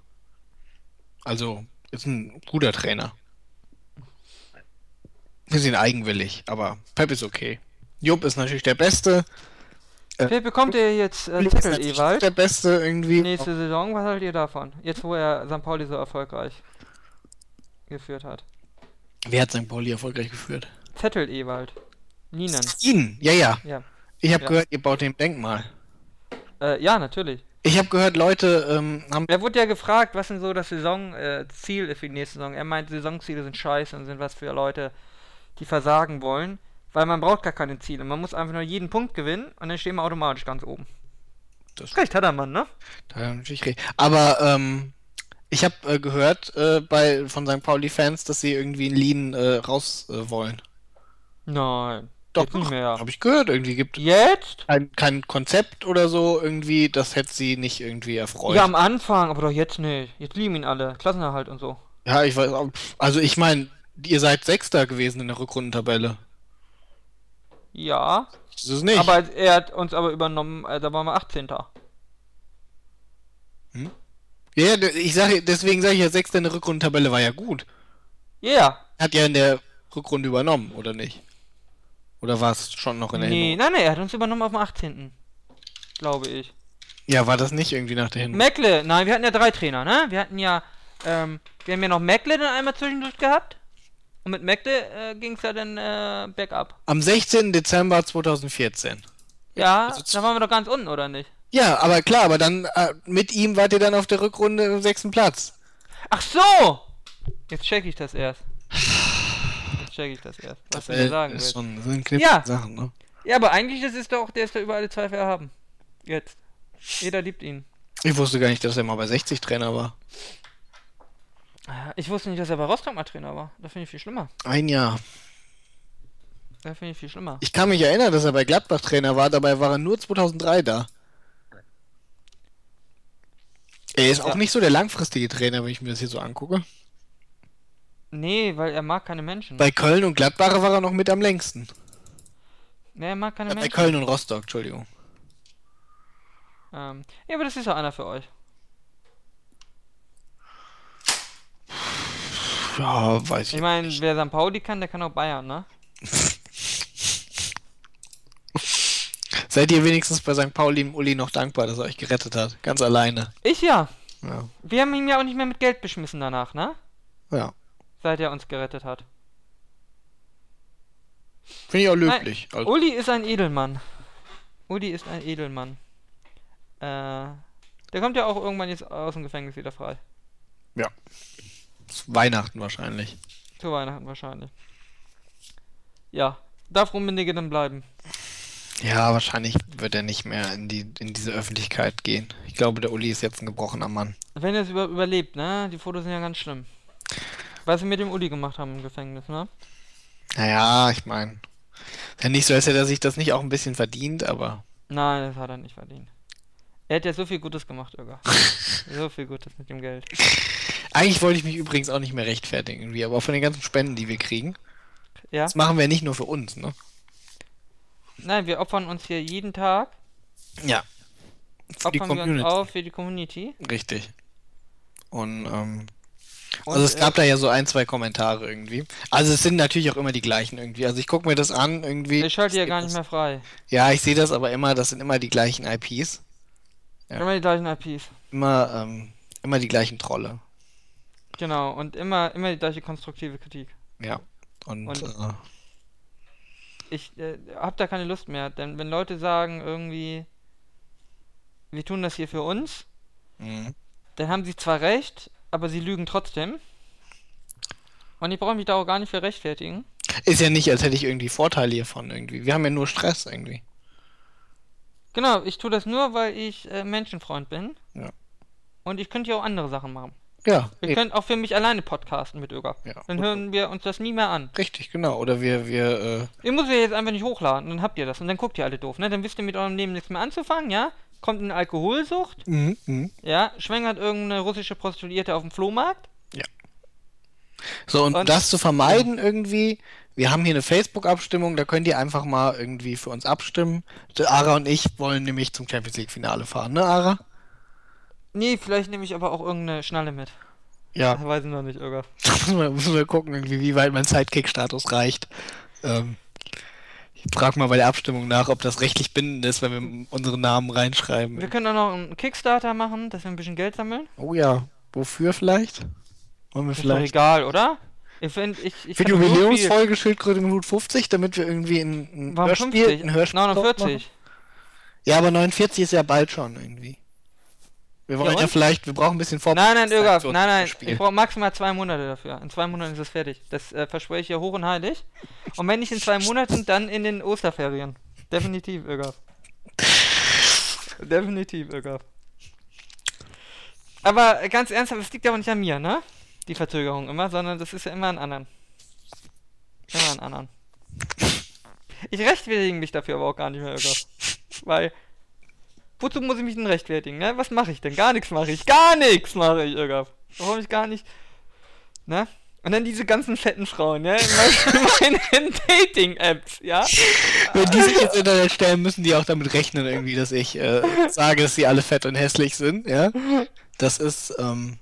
Also, ist ein guter Trainer. Bisschen eigenwillig, aber Pep ist okay. Jupp ist natürlich der Beste. Vielleicht bekommt ihr jetzt Zettel, Ewald. Der Beste irgendwie. Nächste Saison, was haltet ihr davon? Jetzt, wo er St. Pauli so erfolgreich geführt hat. Wer hat St. Pauli erfolgreich geführt? Zettel Ewald. Nien. Ja. Ich habe gehört, ihr baut dem Denkmal. Ja, natürlich. Ich habe gehört, Leute haben... Er wurde ja gefragt, was denn so das Saisonziel für die nächste Saison. Er meint, Saisonziele sind scheiße und sind was für Leute, die versagen wollen. Weil man braucht gar keine Ziele. Man muss einfach nur jeden Punkt gewinnen und dann stehen wir automatisch ganz oben. Das recht hat der Mann, ne? Da hat er natürlich recht. Aber ich habe gehört von St. Pauli-Fans, dass sie irgendwie in Lien raus wollen. Nein. Doch, nicht mehr. Habe ich gehört, irgendwie gibt jetzt kein Konzept oder so, irgendwie, das hätte sie nicht irgendwie erfreut. Ja, am Anfang, aber doch jetzt nicht. Jetzt lieben ihn alle, Klassenerhalt und so. Ja, ich weiß auch, also ich meine, ihr seid Sechster gewesen in der Rückrundentabelle. Ja. Das ist nicht. Aber er hat uns aber übernommen, da waren wir 18. Hm? Ja, deswegen sage ich ja, Sechster in der Rückrundentabelle war ja gut. Ja. Yeah. Hat ja in der Rückrunde übernommen, oder nicht? Oder war es schon noch in der Hinrunde? Nein, er hat uns übernommen auf dem 18. Glaube ich. Ja, war das nicht irgendwie nach der Hinrunde? Meckle, nein, wir hatten ja 3 Trainer, ne? Wir hatten ja, wir haben ja noch Meckle dann einmal zwischendurch gehabt. Und mit Meckle ging es ja dann bergab. Am 16. Dezember 2014. Ja, also da waren wir doch ganz unten, oder nicht? Ja, aber klar, aber dann mit ihm wart ihr dann auf der Rückrunde im 6. Platz. Ach so! Jetzt check ich das erst. Was er sagen will. Sind knifflige Sachen, ne? Ja, aber eigentlich das ist doch, der ist da über alle Zweifel erhaben. Jetzt. Jeder liebt ihn. Ich wusste gar nicht, dass er mal bei 60 Trainer war. Ich wusste nicht, dass er bei Rostock mal Trainer war. Da finde ich viel schlimmer. Ein Jahr. Da finde ich viel schlimmer. Ich kann mich erinnern, dass er bei Gladbach Trainer war. Dabei war er nur 2003 da. Er ist auch nicht so der langfristige Trainer, wenn ich mir das hier so angucke. Nee, weil er mag keine Menschen. Bei Köln und Gladbach war er noch mit am längsten. Nee, er mag keine Menschen. Bei Köln und Rostock, Entschuldigung. Ja, aber das ist ja einer für euch. Ja, weiß ich meine, nicht. Wer St. Pauli kann, der kann auch Bayern, ne? Seid ihr wenigstens bei St. Pauli im Uli noch dankbar, dass er euch gerettet hat? Ganz alleine. Ich ja. Wir haben ihn ja auch nicht mehr mit Geld beschmissen danach, ne? Ja. Seit er uns gerettet hat. Finde ich auch löblich. Nein, Uli ist ein Edelmann. Der kommt ja auch irgendwann jetzt aus dem Gefängnis wieder frei. Ja. Zu Weihnachten wahrscheinlich. Ja. Darf Rummenigge dann bleiben? Ja, wahrscheinlich wird er nicht mehr in diese Öffentlichkeit gehen. Ich glaube, der Uli ist jetzt ein gebrochener Mann. Wenn er es überlebt, ne? Die Fotos sind ja ganz schlimm. Was sie mit dem Uli gemacht haben im Gefängnis, ne? Naja, ich meine, ja nicht so, als hätte er sich das nicht auch ein bisschen verdient, aber... Nein, das hat er nicht verdient. Er hat ja so viel Gutes gemacht, Irga. So viel Gutes mit dem Geld. Eigentlich wollte ich mich übrigens auch nicht mehr rechtfertigen, irgendwie, aber auch von den ganzen Spenden, die wir kriegen. Ja. Das machen wir nicht nur für uns, ne? Nein, wir opfern uns hier jeden Tag. Ja. Für die Community. Wir uns auf für die Community. Richtig. Und, also es gab da ja so 1-2 Kommentare irgendwie. Also es sind natürlich auch immer die gleichen irgendwie. Also ich gucke mir das an irgendwie. Ich schalte ja gar nicht mehr frei. Ja, ich sehe das aber immer, das sind immer die gleichen IPs. Ja. Immer die gleichen Trolle. Genau, und immer die gleiche konstruktive Kritik. Ja, und ich habe da keine Lust mehr. Denn wenn Leute sagen irgendwie, wir tun das hier für uns, dann haben sie zwar recht, aber sie lügen trotzdem. Und ich brauche mich da auch gar nicht für rechtfertigen. Ist ja nicht, als hätte ich irgendwie Vorteile hiervon irgendwie. Wir haben ja nur Stress irgendwie. Genau, ich tue das nur, weil ich Menschenfreund bin. Ja. Und ich könnte ja auch andere Sachen machen. Ja. Wir können auch für mich alleine podcasten mit Öger. Ja. Dann hören wir uns das nie mehr an. Richtig, genau. Oder wir Ihr müsst ja jetzt einfach nicht hochladen, dann habt ihr das. Und dann guckt ihr alle doof, ne? Dann wisst ihr mit eurem Leben nichts mehr anzufangen, ja? Kommt in Alkoholsucht, ja, schwängert irgendeine russische Prostituierte auf dem Flohmarkt. Ja. So, und das zu vermeiden irgendwie, wir haben hier eine Facebook-Abstimmung, da könnt ihr einfach mal irgendwie für uns abstimmen. Ara und ich wollen nämlich zum Champions-League-Finale fahren, ne, Ara? Nee, vielleicht nehme ich aber auch irgendeine Schnalle mit. Ja. Das weiß ich noch nicht, Irga. Da müssen wir gucken, irgendwie, wie weit mein Sidekick-Status reicht. Ich frage mal bei der Abstimmung nach, ob das rechtlich bindend ist, wenn wir unseren Namen reinschreiben. Wir können auch noch einen Kickstarter machen, dass wir ein bisschen Geld sammeln. Oh ja, wofür vielleicht? Wollen wir ist vielleicht? Doch egal, oder? Ich für die Jubiläumsfolge Schildkröte mit Hut 50, damit wir irgendwie ein Hörspiel 49. Ja, aber 49 ist ja bald schon irgendwie. Wir wollen ja vielleicht, wir brauchen ein bisschen Vorbereitung. Nein, ich brauche maximal 2 Monate dafür. In 2 Monaten ist es fertig. Das verspreche ich ja hoch und heilig. Und wenn nicht in 2 Monaten, dann in den Osterferien. Definitiv, Irgaf. Aber ganz ernsthaft, das liegt ja auch nicht an mir, ne? Die Verzögerung immer, sondern das ist ja immer an anderen. Ich rechtfertige mich dafür aber auch gar nicht mehr, Irgaf. Weil... Wozu muss ich mich denn rechtfertigen, ne? Was mache ich denn? Gar nichts mache ich, Irgaf. Warum ich gar nicht... Ne? Und dann diese ganzen fetten Frauen, ja? Meine Dating-Apps, ja? Wenn die sich ins Internet stellen, müssen die auch damit rechnen irgendwie, dass ich sage, dass sie alle fett und hässlich sind, ja? Das ist, wenn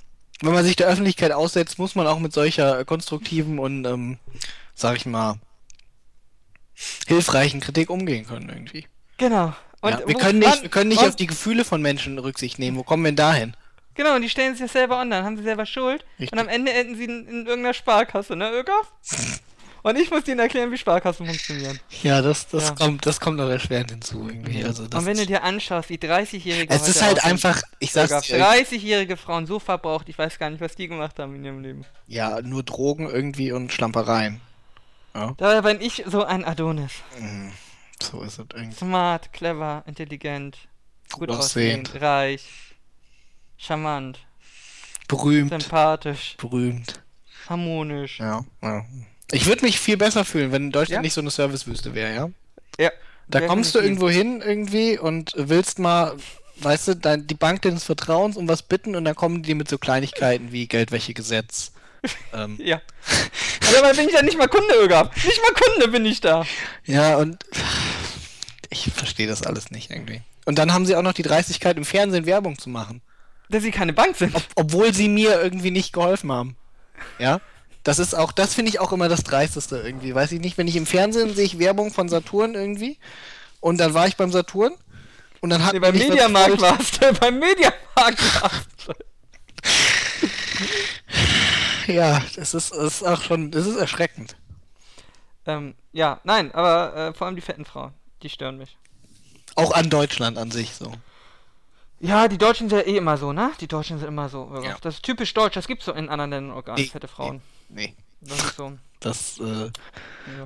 man sich der Öffentlichkeit aussetzt, muss man auch mit solcher konstruktiven und, sag ich mal, hilfreichen Kritik umgehen können irgendwie. Genau. Und ja, wir können nicht auf die Gefühle von Menschen Rücksicht nehmen. Wo kommen wir denn dahin? Genau, und die stellen sich das selber online, haben sie selber Schuld. Richtig. Und am Ende enden sie in irgendeiner Sparkasse, ne, Ökaf? Und ich muss denen erklären, wie Sparkassen funktionieren. Ja, das kommt noch erschwerend hinzu irgendwie. Also, und wenn du dir anschaust, wie 30-Jährige... Es ist halt aussehen, einfach... Ich sag's dir, 30-Jährige Frauen so verbraucht, ich weiß gar nicht, was die gemacht haben in ihrem Leben. Ja, nur Drogen irgendwie und Schlampereien. Ja. Dabei bin ich so ein Adonis. Mhm. So ist es irgendwie. Smart, clever, intelligent, gut aussehend, reich, charmant, berühmt, sympathisch, harmonisch. Ja. Ich würde mich viel besser fühlen, wenn Deutschland nicht so eine Servicewüste wäre, ja? Ja. Da kommst du irgendwo hin irgendwie und willst mal, weißt du, die Bank deines Vertrauens um was bitten und dann kommen die mit so Kleinigkeiten wie Geldwäschegesetz. Ja. Aber dabei bin ich ja nicht mal Kunde, Ögab. Nicht mal Kunde bin ich da. Ja, und... Ich verstehe das alles nicht irgendwie. Und dann haben sie auch noch die Dreistigkeit, im Fernsehen Werbung zu machen. Dass sie keine Bank sind. Obwohl sie mir irgendwie nicht geholfen haben. Ja? Das ist auch, das finde ich auch immer das Dreisteste irgendwie. Weiß ich nicht, wenn ich im Fernsehen sehe ich Werbung von Saturn irgendwie und dann war ich beim Saturn und dann hat... beim Mediamarkt warst du. Ja, das ist auch schon, das ist erschreckend. Vor allem die fetten Frauen. Die stören mich. Auch an Deutschland an sich so. Ja, die Deutschen sind ja eh immer so, ne? Ja. Das ist typisch deutsch, das gibt's so in anderen Ländern auch gar nicht, fette Frauen. Nee. Das ist so. Das,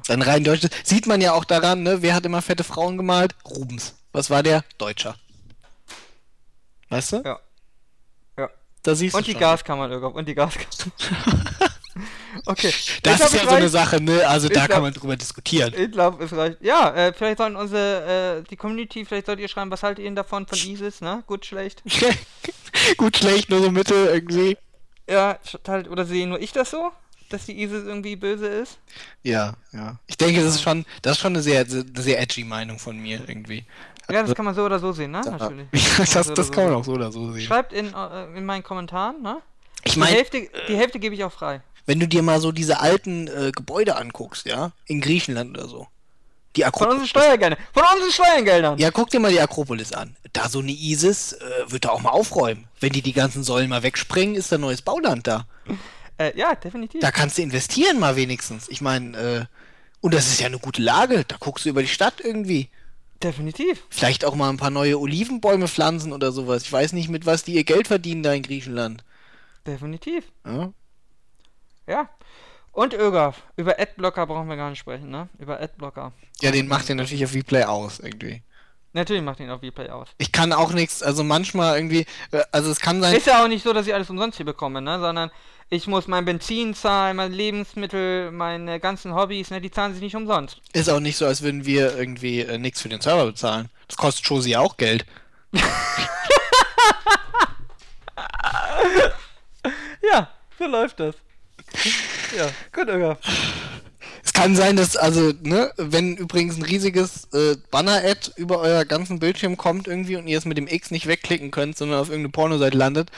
ein rein deutsches. Sieht man ja auch daran, ne? Wer hat immer fette Frauen gemalt? Rubens. Was war der? Deutscher. Weißt du? Ja. Da siehst du schon. Und die Gaskammern. Okay. Das ist ja so eine Sache, ne? Also da kann man drüber diskutieren. Ich glaube, es reicht. Ja, vielleicht sollten die Community, vielleicht sollt ihr schreiben, was haltet ihr denn davon von ISIS, ne? Gut, schlecht. Gut, schlecht, nur so Mittel irgendwie. Ja, halt, oder sehe nur ich das so? Dass die ISIS irgendwie böse ist? Ja. Ich denke, das ist schon eine sehr edgy Meinung von mir irgendwie. Ja, das kann man so oder so sehen, ne? Ja. Natürlich. Das kann man auch so oder so sehen. Schreibt in meinen Kommentaren, ne? Ich meine... Die Hälfte gebe ich auch frei. Wenn du dir mal so diese alten Gebäude anguckst, ja, in Griechenland oder so. Die Akropolis. Von unseren Steuergeldern! Ja, guck dir mal die Akropolis an. Da so eine ISIS wird da auch mal aufräumen. Wenn die ganzen Säulen mal wegspringen, ist da neues Bauland da. Ja, definitiv. Da kannst du investieren mal wenigstens. Ich meine, und das ist ja eine gute Lage. Da guckst du über die Stadt irgendwie. Definitiv. Vielleicht auch mal ein paar neue Olivenbäume pflanzen oder sowas. Ich weiß nicht, mit was die ihr Geld verdienen da in Griechenland. Definitiv. Ja. Ja. Und Ögaf, über Adblocker brauchen wir gar nicht sprechen, ne? Ja, den macht ihr natürlich auf Vplay aus, irgendwie. Ich kann auch nichts, also manchmal irgendwie, also es kann sein... Ist ja auch nicht so, dass ich alles umsonst hier bekomme, ne? Sondern ich muss mein Benzin zahlen, mein Lebensmittel, meine ganzen Hobbys, ne? Die zahlen sich nicht umsonst. Ist auch nicht so, als würden wir irgendwie nichts für den Server bezahlen. Das kostet Josi ja auch Geld. Ja, so läuft das. Ja, gut, Ögaf. Es kann sein, dass, also, ne, wenn übrigens ein riesiges Banner-Ad über euer ganzen Bildschirm kommt irgendwie und ihr es mit dem X nicht wegklicken könnt, sondern auf irgendeine Pornoseite landet,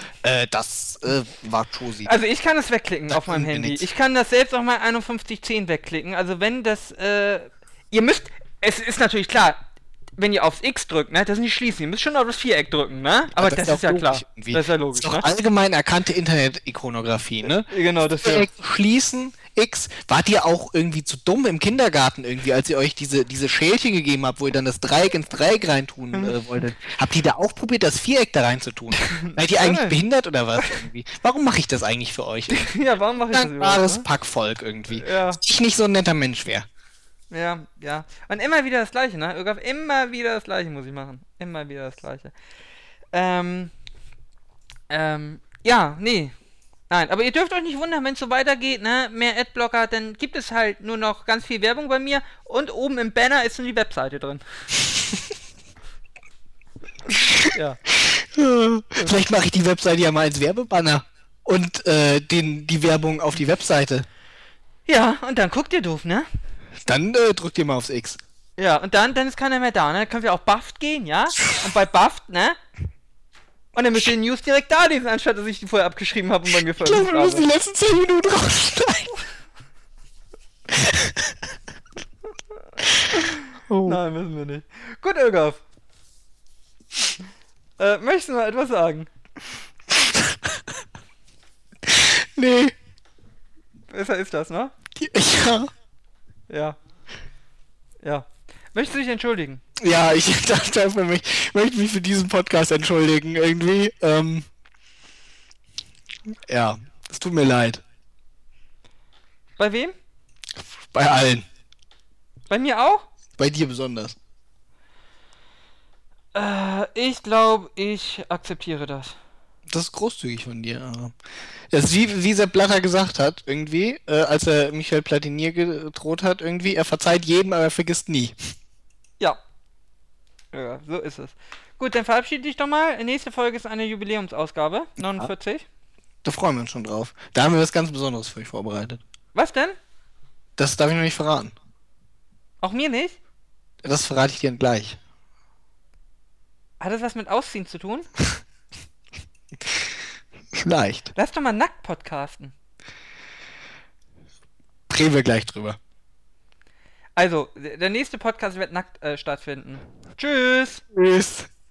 das war Josi. Also ich kann es wegklicken auf meinem Handy. Ich kann das selbst auf mein 5110 wegklicken. Also wenn das, es ist natürlich klar, wenn ihr aufs X drückt, ne, das ist nicht schließen, ihr müsst schon auf das Viereck drücken, ne? Aber das ist ja klar. Irgendwie. Das ist ja logisch, das ist doch allgemein erkannte Internet-Ikonografie, ne? Genau, das Viereck schließen, X, wart ihr auch irgendwie zu dumm im Kindergarten irgendwie, als ihr euch diese Schälchen gegeben habt, wo ihr dann das Dreieck ins Dreieck reintun wolltet? Habt ihr da auch probiert, das Viereck da reinzutun? Seid ihr eigentlich behindert oder was? Irgendwie? Warum mache ich das eigentlich für euch? Ja, warum mache ich das überhaupt? Dankbares Packvolk irgendwie. Ja. Ich nicht so ein netter Mensch wäre. Ja, ja. Und immer wieder das Gleiche, ne? Immer wieder das Gleiche muss ich machen. Immer wieder das Gleiche. Ja, nee. Nein, aber ihr dürft euch nicht wundern, wenn es so weitergeht, ne? Mehr Adblocker, dann gibt es halt nur noch ganz viel Werbung bei mir und oben im Banner ist dann die Webseite drin. Ja. Vielleicht mache ich die Webseite ja mal als Werbebanner und die Werbung auf die Webseite. Ja, und dann guckt ihr doof, ne? Dann drückt ihr mal aufs X. Ja, und dann ist keiner mehr da, ne? Dann können wir auch Buffed gehen, ja? Und bei Buffed, ne? Und dann müsst ihr die News direkt da lesen, anstatt dass ich die vorher abgeschrieben habe und bei mir veröffentlicht habe. Ich glaube, wir müssen die letzten 10 Minuten rausschneiden. Oh. Nein, müssen wir nicht. Gut, Ögaf. Möchtest du mal etwas sagen? Nee. Besser ist das, ne? Ja. Ja. Ja. Möchtest du dich entschuldigen? Ja, ich dachte einfach, ich möchte mich für diesen Podcast entschuldigen, irgendwie. Ja, es tut mir leid. Bei wem? Bei allen. Bei mir auch? Bei dir besonders. Ich glaube, ich akzeptiere das. Das ist großzügig von dir. Das ist wie Sepp Blatter gesagt hat, irgendwie, als er Michel Platini gedroht hat, irgendwie, er verzeiht jedem, aber er vergisst nie. Ja. Ja, so ist es. Gut, dann verabschiede dich doch mal. Nächste Folge ist eine Jubiläumsausgabe, 49. Ja. Da freuen wir uns schon drauf. Da haben wir was ganz Besonderes für euch vorbereitet. Was denn? Das darf ich noch nicht verraten. Auch mir nicht? Das verrate ich dir gleich. Hat das was mit Ausziehen zu tun? Vielleicht. Lass doch mal nackt podcasten. Reden wir gleich drüber. Also, der nächste Podcast wird nackt stattfinden. Tschüss. Tschüss.